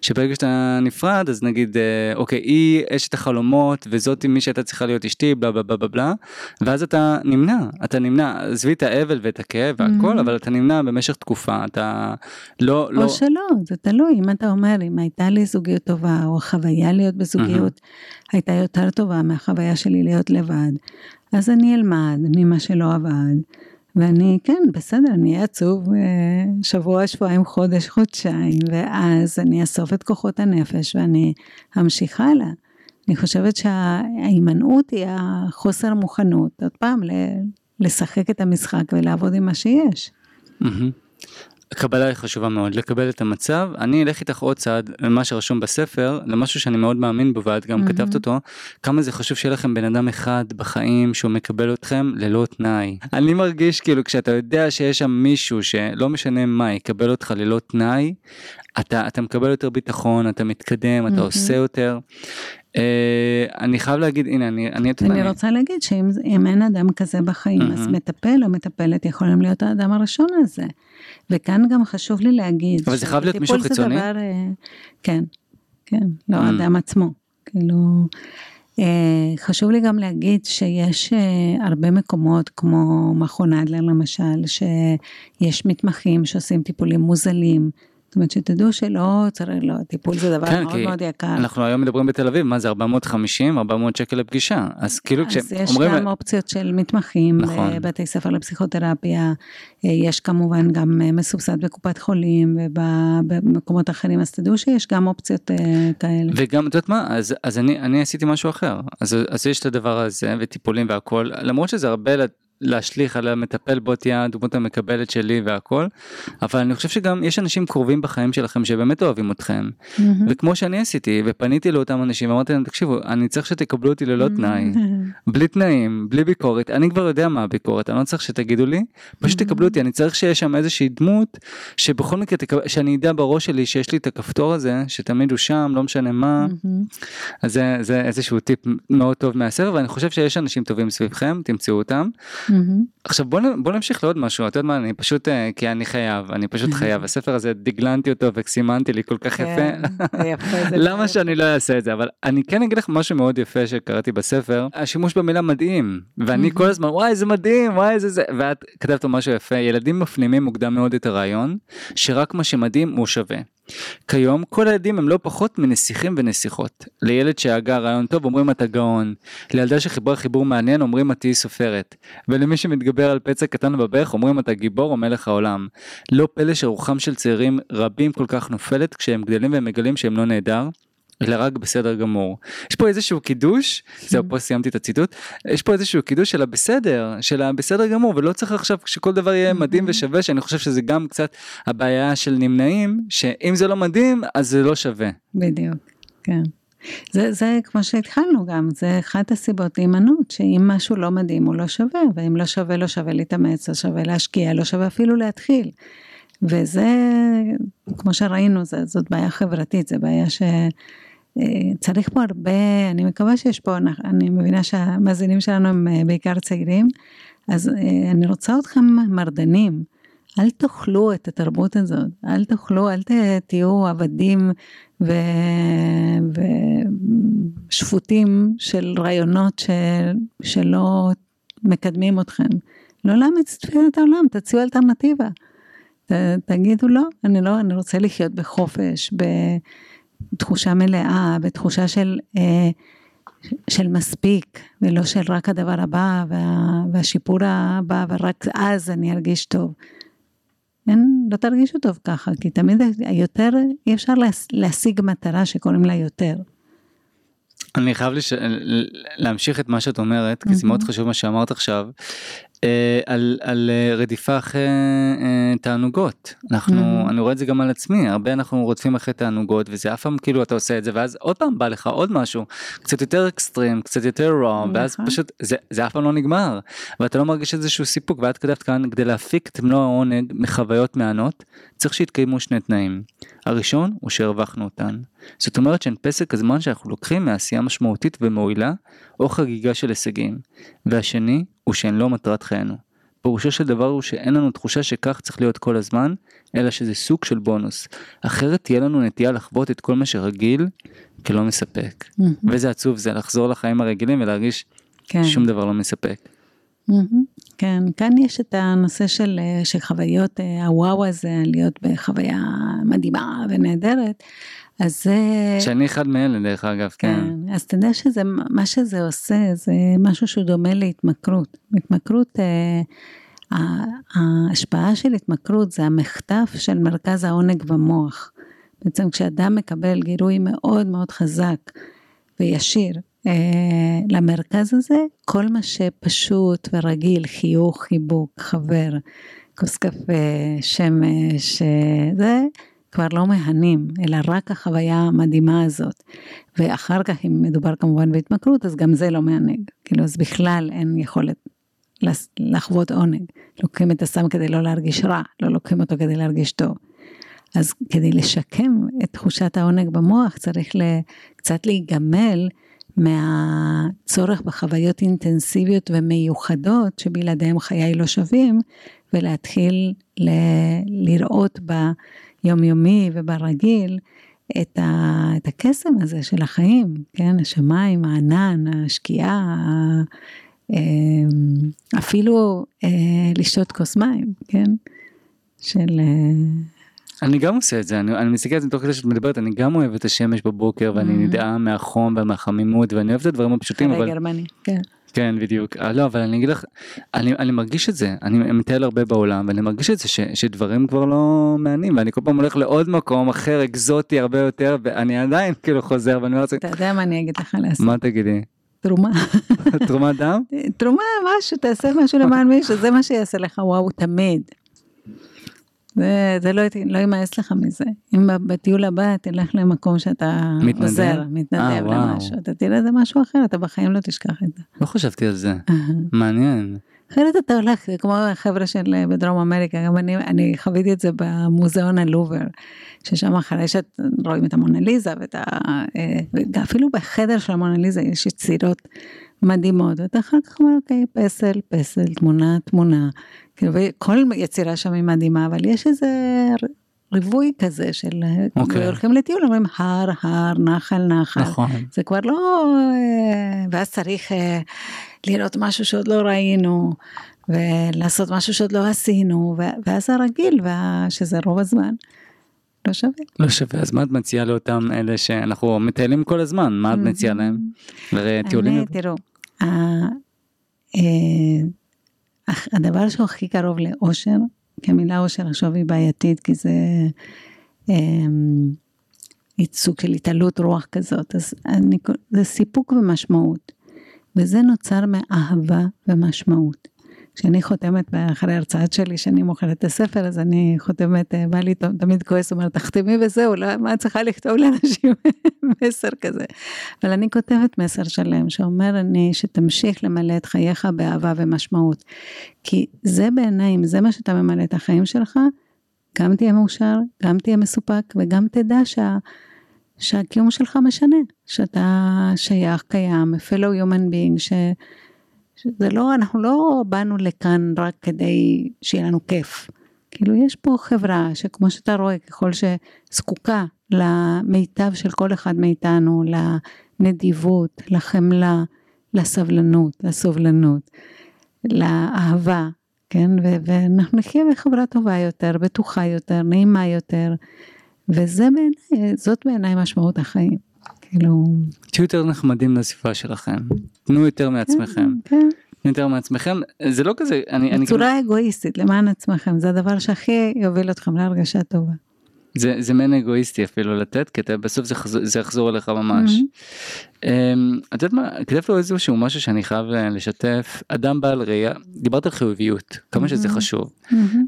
שברגע שאתה נפרד, אז נגיד, אוקיי, היא אשת החלומות, וזאת מי שהייתה צריכה להיות אשתי, בלה בלה בלה בלה, ואז אתה נמנע, עזבי את האבל ואת הכאב והכל, אבל אתה נמנע במשך תקופה, אתה לא... או שלא, זה תלוי, אם אתה אומר, אם הייתה לי זוגיות טובה, או חוויה להיות בזוגיות, הייתה יותר טובה מהחוויה שלי להיות לבד, אז אני אלמד ממה שלא עבד, ואני, כן, בסדר, אני עצוב שבוע, שבועיים, חודש, חודשיים, ואז אני אסוף את כוחות הנפש, ואני אמשיך הלאה. אני חושבת שההימנעות היא החוסר מוכנות, עוד פעם, לשחק את המשחק ולעבוד עם מה שיש. הקבלה היא חשובה מאוד, לקבל את המצב. אני אלך איתך עוד צעד למה שרשום בספר, למשהו שאני מאוד מאמין בו, ואת גם כתבת אותו, כמה זה חשוב שיהיה לכם בן אדם אחד בחיים שהוא מקבל אתכם ללא תנאי. אני מרגיש כאילו כשאתה יודע שיש שם מישהו שלא משנה מה, יקבל אותך ללא תנאי, אתה מקבל יותר ביטחון, אתה מתקדם, אתה עושה יותר. אני חייב להגיד, הנה, אני רוצה להגיד שאם אין אדם כזה בחיים, אז מטפל או מטפלת יכולים להיות האדם הראשון הזה. וכאן גם חשוב לי להגיד, אבל זה חייב להיות מישהו חיצוני? כן, כן, לא האדם עצמו. כאילו, חשוב לי גם להגיד שיש הרבה מקומות, כמו מכון אדלר למשל, שיש מתמחים שעושים טיפולים מוזלים, זאת אומרת שתדעו שלא צריך, לא, טיפול זה דבר כן, מאוד מאוד יקר. אנחנו היום מדברים בתל אביב, מה זה 450, 400 שקל לפגישה. אז כאילו יש גם אופציות של מתמחים, נכון. בבתי ספר לפסיכותרפיה, יש כמובן גם מסובסד בקופת חולים, ובמקומות אחרים, אז תדעו שיש גם אופציות כאלה. וגם, את יודעת מה, אז אני עשיתי משהו אחר. אז יש את הדבר הזה, וטיפולים והכל, למרות שזה הרבה... להשליך על המטפל, בו תהיה הדמות המקבלת שלי והכל, אבל אני חושב שגם יש אנשים קרובים בחיים שלכם שבאמת אוהבים אתכם, וכמו שאני עשיתי ופניתי לאותם אנשים ואמרתי להם, תקשיבו, אני צריך שתקבלו אותי ללא תנאי, בלי תנאים, בלי ביקורת, אני כבר יודע מה הביקורת, אני לא צריך שתגידו לי, פשוט תקבלו אותי, אני צריך שיש שם איזושהי דמות שבכל מקרה, שאני יודע בראש שלי שיש לי את הכפתור הזה, שתמיד הוא שם, לא משנה מה. אז זה איזשהו טיפ מאוד טוב מהספר, ואני חושב שיש אנשים טובים סביבכם, תמצאו אותם. עכשיו בוא נמשיך לעוד משהו, אתה יודע מה, אני פשוט, כי אני פשוט חייב, הספר הזה דגלנתי אותו וסימנתי לי כל כך יפה, למה שאני לא אעשה את זה, אבל אני כן אגיד לך משהו מאוד יפה שקראתי בספר, השימוש במילה מדהים, ואני כל הזמן, וואי זה מדהים, וואי זה, ואת כתבת משהו יפה, ילדים מפנימים מוקדם מאוד את הרעיון, שרק מה שמדהים הוא שווה. כיום כל הילדים הם לא פחות מנסיכים ונסיכות. לילד שהגה רעיון טוב אומרים אתה גאון, לילדה שחיברה חיבור מעניין אומרים את היא סופרת, ולמי שמתגבר על פצע קטן בברך אומרים אתה גיבור או מלך העולם. לא פלא שרוחם של צעירים רבים כל כך נופלת כשהם גדלים והם מגלים שהם לא נהדר, אלא רק בסדר גמור. יש פה איזשהו קידוש, זהו, פה סיימתי את הציטוט, יש פה איזשהו קידוש של הבסדר, גמור, ולא צריך עכשיו שכל דבר יהיה מדהים ושווה, שאני חושב שזה גם קצת הבעיה של נמנעים, שאם זה לא מדהים, אז זה לא שווה. בדיוק, כן. זה כמו שהתחלנו גם, זה אחת הסיבות להימנעות, שאם משהו לא מדהים הוא לא שווה, ואם לא שווה, לא שווה להתאמץ, לא שווה להשקיע, לא שווה אפילו להתחיל. וזה, כמו שראינו, זאת בעיה חברתית, זה בעיה ש... צריך פה הרבה, אני מקווה שיש פה, אני מבינה שהמאזינים שלנו הם בעיקר צעירים, אז אני רוצה אתכם מרדנים, אל תאכלו את התרבות הזאת, אל תאכלו, אל תהיו עבדים ושפוטים של רעיונות שלא מקדמים אתכם, לא לאמץ את העולם, תציעו אלטרנטיבה, תגידו לא, אני רוצה לחיות בחופש, תחושה מלאה, בתחושה של מספיק, ולא של רק הדבר הבא, והשיפור הבא, ורק אז אני ארגיש טוב. לא תרגישו טוב ככה, כי תמיד היותר, אי אפשר להשיג מטרה שקוראים לה יותר. אני חייב להמשיך את מה שאת אומרת, כי זה מאוד חשוב מה שאמרת עכשיו, על רדיפה אחרי תענוגות. אני רואה את זה גם על עצמי, הרבה אנחנו רודפים אחרי תענוגות, וזה אף פעם כאילו אתה עושה את זה, ואז עוד פעם בא לך עוד משהו, קצת יותר אקסטרים, קצת יותר רע, ואז פשוט זה אף פעם לא נגמר, ואתה לא מרגיש איזשהו סיפוק, ואת כתבת כאן, כדי להפיק את מלוא העונג מחוויות מענות, צריך שיתקיימו שני תנאים. הראשון הוא שהרווחנו אותן. זאת אומרת שהן פסק הזמן שאנחנו לוקחים מעשייה משמעותית ומועילה, או חגיגה של הישגים. והשני הוא שהן לא מטרת חיינו. פירושו של דבר הוא שאין לנו תחושה שכך צריך להיות כל הזמן, אלא שזה סוג של בונוס. אחרת תהיה לנו נטייה לחוות את כל מה שרגיל, כלא מספק. וזה עצוב, זה לחזור לחיים הרגילים ולהרגיש שום דבר לא מספק. כן, כאן יש את הנושא של חוויות, הוואו הזה, להיות בחוויה מדהימה ונהדרת, אז זה... שאני אחד מאלה, דרך אגב, כן. כן, אז אתה יודע שזה, מה שזה עושה, זה משהו שהוא דומה להתמכרות. התמכרות, ההשפעה של התמכרות זה המחטף של מרכז העונג במוח. בעצם כשאדם מקבל גירוי מאוד מאוד חזק וישיר, למרכז הזה, כל מה שפשוט ורגיל, חיוך, חיבוק, חבר, כוס קפה, שמש, זה כבר לא מהנים, אלא רק החוויה המדהימה הזאת. ואחר כך, אם מדובר כמובן בהתמכרות, אז גם זה לא מענג. כאילו, אז בכלל אין יכולת לחוות עונג. לוקחים את הסם כדי לא להרגיש רע, לא לוקחים אותו כדי להרגיש טוב. אז כדי לשקם את תחושת העונג במוח, צריך קצת להיגמל, מהצורך בחוויות אינטנסיביות ומיוחדות שבלעדיהם חיי לא שווים, ולהתחיל לראות ביומיומי וברגיל את הקסם הזה של החיים, כן? השמיים, הענן, השקיעה, אפילו לשתות כוס מים, כן? של... אני גם עושה את זה, אני מסתכל את זה מתוך כזה שאת מדברת, אני גם אוהב את השמש בבוקר, ואני נדעה מהחום ומהחמימות, ואני אוהב את הדברים הפשוטים, אבל... גרמני, כן. כן, בדיוק. לא, אבל אני אגיד לך, אני מרגיש את זה, אני מטייל הרבה בעולם, ואני מרגיש את זה שדברים כבר לא מעניינים, ואני כל פעם הולך לעוד מקום אחר, אקזוטי הרבה יותר, ואני עדיין כאילו חוזר, ואני אומר... אתה יודע מה אני אגיד לך לעשות? מה תגידי? תרומה. תרומה דם? תרומה, משהו, תעשה משהו למען מישהו, זה מה שיעשה לך, וואו, תמיד. זה לא יימאס לך מזה. אם בטיול הבא תלך למקום שאתה עוזר, מתנדב למשהו, אתה תראה זה משהו אחר, אתה בחיים לא תשכח את זה. לא חשבתי על זה, מעניין. אחרת אתה הולך, כמו החבר'ה של בדרום אמריקה, גם אני חוויתי את זה במוזיאון הלובר, ששם אחרי שאת רואים את המונליזה, ואפילו בחדר של המונליזה יש יצירות מדהימות, ואתה אחר כך אומר, אוקיי, פסל, פסל, תמונה, תמונה, כל יצירה שם היא מדהימה, אבל יש איזה ריבוי כזה של, הולכים לטיול, אומרים הר, הר, נחל, נחל, זה כבר לא, ואז צריך לראות משהו שעוד לא ראינו, ולעשות משהו שעוד לא עשינו, ואז הרגיל, שזה רוב הזמן, לא שווה. לא שווה, אז מה את מציעה לאותם אלה שאנחנו מטיילים כל הזמן, מה את מציעה להם? אני, תראו, הדבר שהוא הכי קרוב לאושר, כמילה אושר עכשיו היא בעייתית, כי זה ייצוג של התעלות רוח כזאת, אז זה סיפוק ומשמעות, וזה נוצר מאהבה ומשמעות. כשאני חותמת אחרי הרצאת שלי, שאני מוכרת את הספר, אז אני חותמת, בא לי תמיד כועס, אומרת, תחתמי וזהו, מה צריכה לכתוב לאנשים מסר כזה? אבל אני כותבת מסר שלם, שאומר אני שתמשיך למלא את חייך באהבה ומשמעות, כי זה בעיניי, אם זה מה שאתה ממלא את החיים שלך, גם תהיה מאושר, גם תהיה מסופק, וגם תדע שהקיום שלך משנה, שאתה שייך, קיים, fellow human being, אנחנו לא באנו לכאן רק כדי שיהיה לנו כיף. כאילו יש פה חברה שכמו שאתה רואה, ככל שזקוקה למיטב של כל אחד מאיתנו, לנדיבות, לחמלה, לסבלנות, לסובלנות, לאהבה, כן? ואנחנו נחיה בחברה טובה יותר, בטוחה יותר, נעימה יותר, וזה בעיניי, זאת בעיניי משמעות החיים. תהיו יותר נחמדים לסביבה שלכם, תנו יותר מעצמכם, זה לא כזה, בצורה אגואיסטית למען עצמכם, זה הדבר שהכי יוביל אתכם להרגשה טובה. זה מן אגואיסטי אפילו לתת, כי בסוף זה יחזור אליך ממש. את יודעת מה, כתב לו איזשהו משהו שאני חייב לשתף, אדם בעל ראייה, דיברת על חיוביות, כמה שזה חשוב,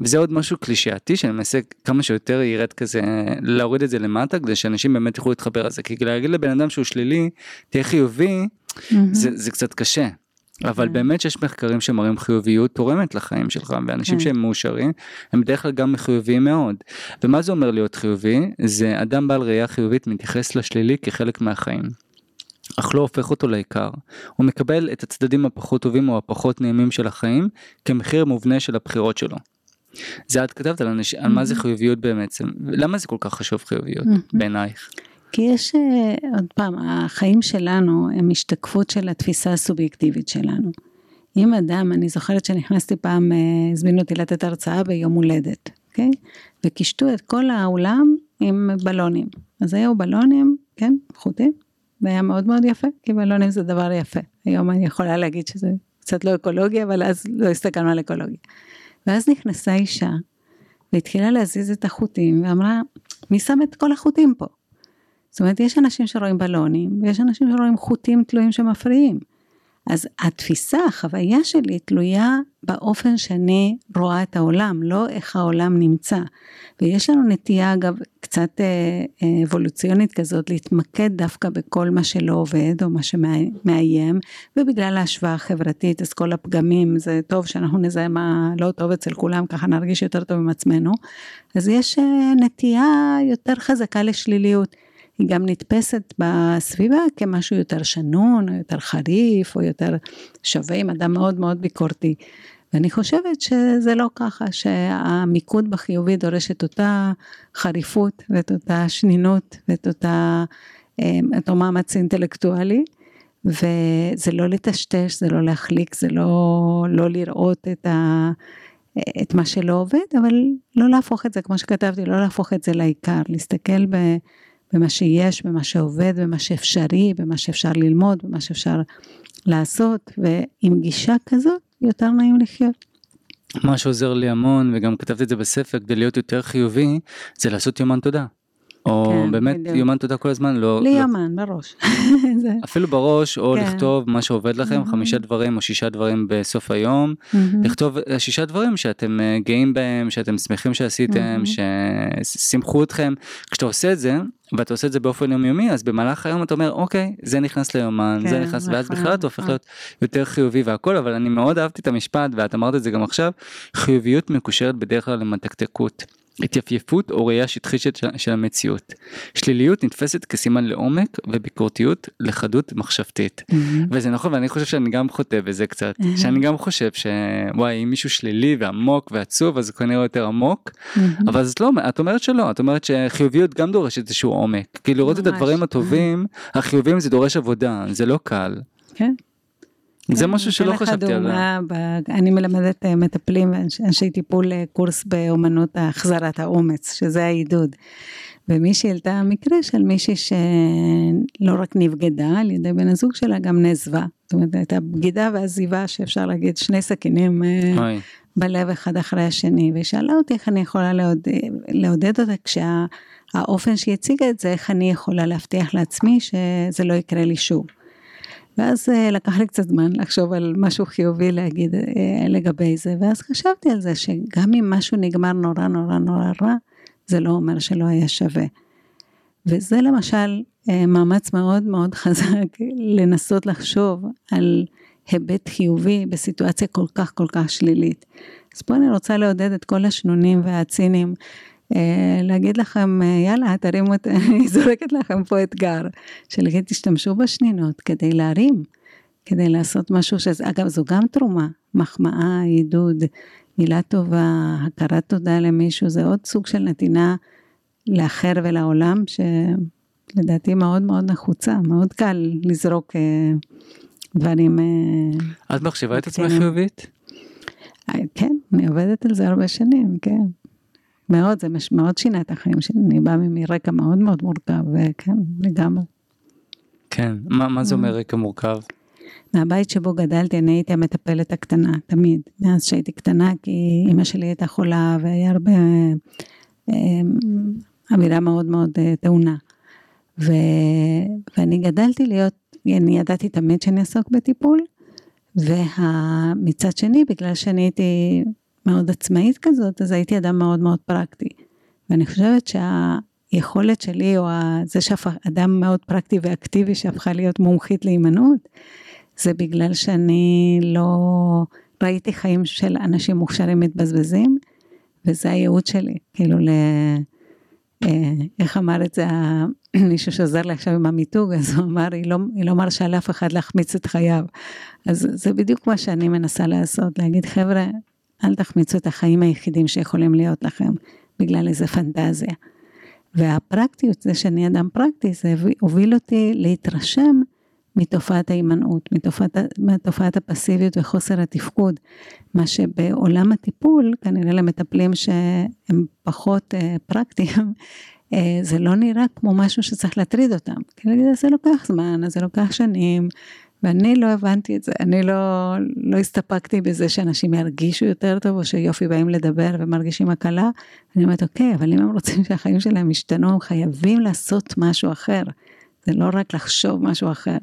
וזה עוד משהו קלישאתי, שאני מנסה כמה שיותר ירד כזה, להוריד את זה למטה, כדי שאנשים באמת יוכלו להתחבר על זה, כי להגיד לבן אדם שהוא שלילי, תהיה חיובי, זה קצת קשה. אבל באמת שיש מחקרים שמראים חיוביות תורמת לחיים שלך, ואנשים שהם מאושרים, הם בדרך כלל גם חיוביים מאוד. ומה זה אומר להיות חיובי? זה אדם בעל ראייה חיובית מתייחס לשלילי כחלק מהחיים. אך לא הופך אותו לעיקר. הוא מקבל את הצדדים הפחות טובים או הפחות נעימים של החיים, כמחיר מובנה של הבחירות שלו. זה את כתבת על מה זה חיוביות באמת. למה זה כל כך חשוב חיוביות בעינייך? כי יש, עוד פעם, החיים שלנו הם השתקפות של התפיסה הסובייקטיבית שלנו. אם אדם, אני זוכרת שנכנסתי פעם, הזמינו אותי לתת הרצאה ביום הולדת, אוקיי? וקישטו את כל האולם עם בלונים. אז היו בלונים, כן, חוטים, והיה מאוד מאוד יפה, כי בלונים זה דבר יפה. היום אני יכולה להגיד שזה קצת לא אקולוגי, אבל אז לא הסתכלנו על אקולוגיה. ואז נכנסה אישה, והתחילה להזיז את החוטים, ואמרה, מי שם את כל החוטים פה? זאת אומרת, יש אנשים שרואים בלונים, ויש אנשים שרואים חוטים תלויים שמפריעים. אז התפיסה, החוויה שלי, תלויה באופן שאני רואה את העולם, לא איך העולם נמצא. ויש לנו נטייה, אגב, קצת אבולוציונית כזאת, להתמקד דווקא בכל מה שלא עובד, או מה שמאיים, ובגלל ההשוואה החברתית, אז כל הפגמים, זה טוב שאנחנו נזהה מה לא טוב אצל כולם, ככה נרגיש יותר טוב עם עצמנו. אז יש נטייה יותר חזקה לשליליות, היא גם נתפסת בסביבה כמשהו יותר שנון, או יותר חריף, או יותר שווה עם אדם מאוד מאוד ביקורתי. ואני חושבת שזה לא ככה, שהמיקוד בחיובי דורש את אותה חריפות, ואת אותה שנינות, ואת אותו מאמץ אינטלקטואלי, וזה לא לטשטש, זה לא להחליק, זה לא לראות את מה שלא עובד, אבל לא להפוך את זה, כמו שכתבתי, לא להפוך את זה לעיקר, להסתכל במה שיש, במה שעובד, במה שאפשרי, במה שאפשר ללמוד, במה שאפשר לעשות, ועם גישה כזאת יותר נעים לחיות. מה שעוזר לי המון, וגם כתבתי את זה בספר, כדי להיות יותר חיובי, זה לעשות יומן תודה. או באמת יומן תודה כל הזמן, לא... לי יומן, בראש. אפילו בראש, או לכתוב מה שעובד לכם, 5 דברים או 6 דברים בסוף היום, לכתוב 6 דברים שאתם גאים בהם, שאתם שמחים שעשיתם, ששמחו אתכם. כשאתה עושה את זה, ואתה עושה את זה באופן יומיומי, אז במהלך היום אתה אומר, אוקיי, זה נכנס ליומן, זה נכנס, ואז בכלל אתה הופך להיות יותר חיובי והכל, אבל אני מאוד אהבתי את המשפט, ואת אמרת את זה גם עכשיו, חיוביות מקושרת בדרך כלל למתקתקות. התייפייפות או ראייה שטחית של המציאות. שליליות נתפסת כסימן לעומק וביקורתיות לחדות מחשבתית. וזה נכון, ואני חושב שאני גם חוטא בזה קצת. שאני גם חושב שוואי, אם מישהו שלילי ועמוק ועצוב, אז זה כנראה יותר עמוק. אבל זאת לא, את אומרת שלא. את אומרת שחיוביות גם דורשת איזשהו עומק. כי לראות את הדברים הטובים, החיובים זה דורש עבודה, זה לא קל. כן. זה משהו שלא חשבתי עליו. אני מלמדת מטפלים, אנשי טיפול קורס באומנות החזרת האומץ, שזה העידוד. ומישהי העלתה המקרה של מישהי שלא רק נבגדה על ידי בן הזוג שלה, גם נזווה. זאת אומרת, הייתה בגידה והזיבה שאפשר להגיד 2 סכינים בלב אחד אחרי השני. והיא שאלה אותי איך אני יכולה לעודד אותה כשהאופן שהיא הציגה את זה, איך אני יכולה להבטיח לעצמי שזה לא יקרה לי שוב. ואז לקח לי קצת זמן לחשוב על משהו חיובי להגיד לגבי זה, ואז חשבתי על זה שגם אם משהו נגמר נורא נורא נורא רע, זה לא אומר שלא היה שווה. וזה למשל מאמץ מאוד מאוד חזק לנסות לחשוב על היבט חיובי בסיטואציה כל כך כל כך שלילית. אז פה אני רוצה לעודד את כל השנונים והצינים, להגיד לכם, יאללה, תרימו, אני זורקת לכם פה אתגר, שלגיד תשתמשו בשנינות כדי להרים, כדי לעשות משהו שזה, אגב, זו גם תרומה, מחמאה, עידוד, מילה טובה, הכרת תודה למישהו, זה עוד סוג של נתינה לאחר ולעולם, שלדעתי מאוד מאוד נחוצה, מאוד קל לזרוק דברים. את מחשיבה את עצמך חיובית? כן, אני עובדת על זה הרבה שנים, כן. מאוד, זה מאוד שינה את החיים שאני באה מרקע מאוד מאוד מורכב, וכן, לגמרי. כן, מה זה אומר רקע מורכב? מהבית שבו גדלתי, אני הייתי המטפלת הקטנה, תמיד. מאז שהייתי קטנה, כי אמא שלי הייתה חולה, והיה הרבה המילה מאוד מאוד טעונה. ואני גדלתי להיות, אני ידעתי תמיד שאני עסוק בטיפול, ומצד שני, בגלל שאני הייתי מאוד עצמאית כזאת, אז הייתי אדם מאוד מאוד פרקטי. ואני חושבת שהיכולת שלי, או זה שאדם מאוד פרקטי ואקטיבי, שהפכה להיות מומחית להימנעות, זה בגלל שאני לא ראיתי חיים של אנשים מוכשרים מתבזבזים, וזה הייעוד שלי, כאילו איך אמר את זה, מישהו שעוזר לי עכשיו עם המיתוג, אז הוא אמר, היא לא מרשה לאף אחד להחמיץ את חייו, אז זה בדיוק מה שאני מנסה לעשות, להגיד חבר'ה, אל תחמיצו את החיים היחידים שיכולים להיות לכם, בגלל איזה פנטזיה, והפרקטיות, זה שאני אדם פרקטי, זה הוביל אותי להתרשם, מתופעת ההימנעות, מתופעת הפסיביות וחוסר התפקוד, מה שבעולם הטיפול, כנראה למטפלים שהם פחות פרקטיים, זה לא נראה כמו משהו שצריך להטריד אותם, כי זה לוקח זמן, זה לוקח שנים, ואני לא הבנתי את זה, אני לא הסתפקתי בזה שאנשים ירגישו יותר טוב, או שיופי באים לדבר ומרגישים הקלה, אני אומרת אוקיי, אבל אם הם רוצים שהחיים שלהם ישתנו, הם חייבים לעשות משהו אחר, זה לא רק לחשוב משהו אחר,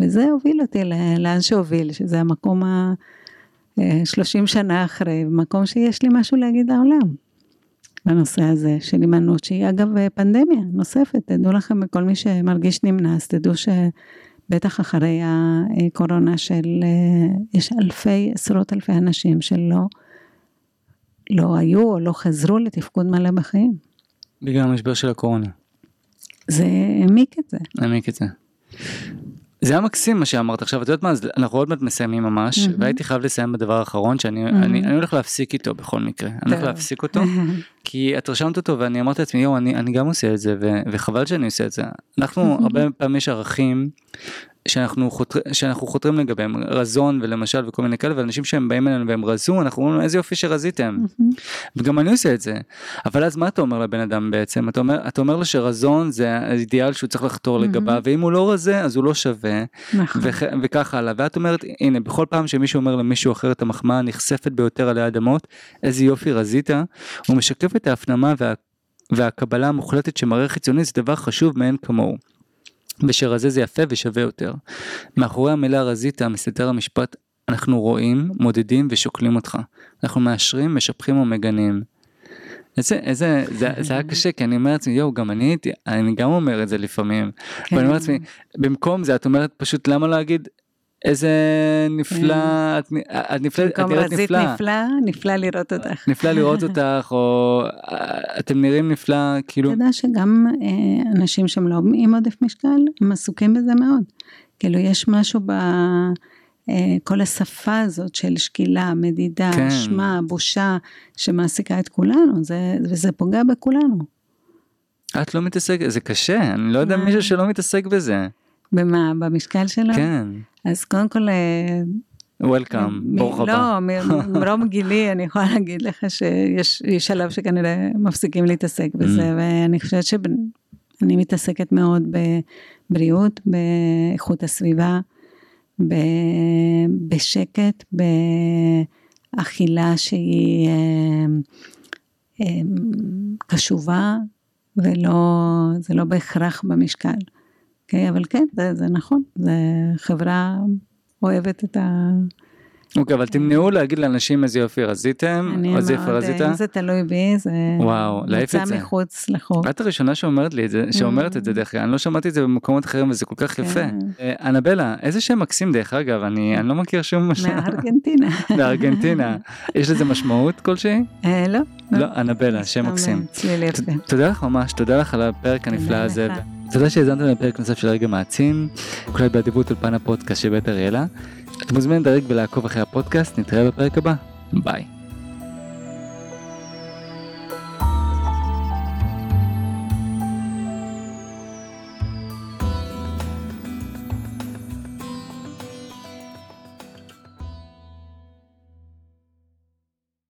וזה הוביל אותי לאן שהוביל, שזה המקום 30 שנה אחרי, מקום שיש לי משהו להגיד העולם, בנושא הזה של הימנעות, שהיא אגב פנדמיה נוספת, תדעו לכם, כל מי שמרגיש נמנס, תדעו שבטח אחרי הקורונה של, יש עשרות אלפי אנשים שלא היו או לא חזרו לתפקוד מלא בחיים. בגלל המשבר של הקורונה. זה העמיק את זה. העמיק את זה. זה היה מקסים מה שאמרת עכשיו, את יודעת מה, אז אנחנו עוד מעט מסיימים ממש, mm-hmm. והייתי חייב לסיים בדבר האחרון, שאני mm-hmm. אני הולך להפסיק איתו בכל מקרה, אני הולך להפסיק אותו, כי את רשמת אותו ואני אמרת לעצמי, יו, אני גם עושה את זה, וחבל שאני עושה את זה. אנחנו הרבה פעמים יש ערכים, שאנחנו חותרים לגביהם, רזון ולמשל וכל מיני כאלה, ואנשים שהם באים אלינו והם רזו, אנחנו אומרים, איזה יופי שרזיתם. וגם אני עושה את זה. אבל אז מה אתה אומר לבן אדם בעצם? אתה אומר לו שרזון זה האידיאל שהוא צריך לחתור לגביו, ואם הוא לא רזה, אז הוא לא שווה, וכך הלאה. ואת אומרת, הנה, בכל פעם שמישהו אומר למישהו אחר את המחמאה נחשפת ביותר עלי אדמות, איזה יופי רזית, הוא משקף את ההפנמה והקבלה המוחלטת שמראה חיצוני, זה דבר חשוב מעין כמוהו. ושרזה זה יפה ושווה יותר. מאחורי המילה רזיתה מסתתר המשפט, אנחנו רואים, מודדים ושוקלים אותך. אנחנו מאשרים, משפחים ומגנים. זה היה קשה, כי אני אומר לעצמי, יו, גם אני הייתי, אני גם אומר את זה לפעמים. ואני אומר לעצמי, במקום זה, את אומרת פשוט, למה להגיד, איזה נפלא, את נראית נפלא. במקום רזית נפלא, נפלא לראות אותך. נפלא לראות אותך, או אתם נראים נפלא, כאילו. אתה יודע שגם אנשים שהם לא עם עודף משקל, הם עסוקים בזה מאוד. כאילו יש משהו בכל השפה הזאת של שקילה, מדידה, אשמה, בושה, שמעסיקה את כולנו, וזה פוגע בכולנו. את לא מתעסק, זה קשה, אני לא יודע מישהו שלא מתעסק בזה. במה? במשקל שלו? כן. אז קודם כל... Welcome, ברוך הבא. לא, מרום גילי אני יכולה להגיד לך שיש שלב שכנראה מפסיקים להתעסק בזה, ואני חושבת שאני מתעסקת מאוד בבריאות, באיכות הסביבה, בשקט, באכילה שהיא קשובה, וזה לא בהכרח במשקל. כן, אבל כן, זה נכון, זה חברה אוהבת את ה... אוקיי, אבל תמנעו להגיד לאנשים איזה יופי רזיתם, איזה יופי רזיתה. אם זה תלוי בי, זה יצא מחוץ לחוק. את הראשונה שאומרת את זה דרך אגב, אני לא שמעתי את זה במקומות אחרים, וזה כל כך יפה. אנבלה, איזה שם מקסים דרך אגב, אני לא מכיר שום משהו. מארגנטינה. מארגנטינה. יש לזה משמעות כלשהי? לא. לא, אנבלה, שם מקסים. תודה לך ממש, תודה לך על הפרק הנפלא הזה. תודה שהזנתם לפרק נוסף של רגע מעצים, כולל באדיבות אולפן הפודקאסט שבית אריאלה. את מוזמנת לדרג ולעקוב אחרי הפודקאסט, נתראה בפרק הבא, ביי.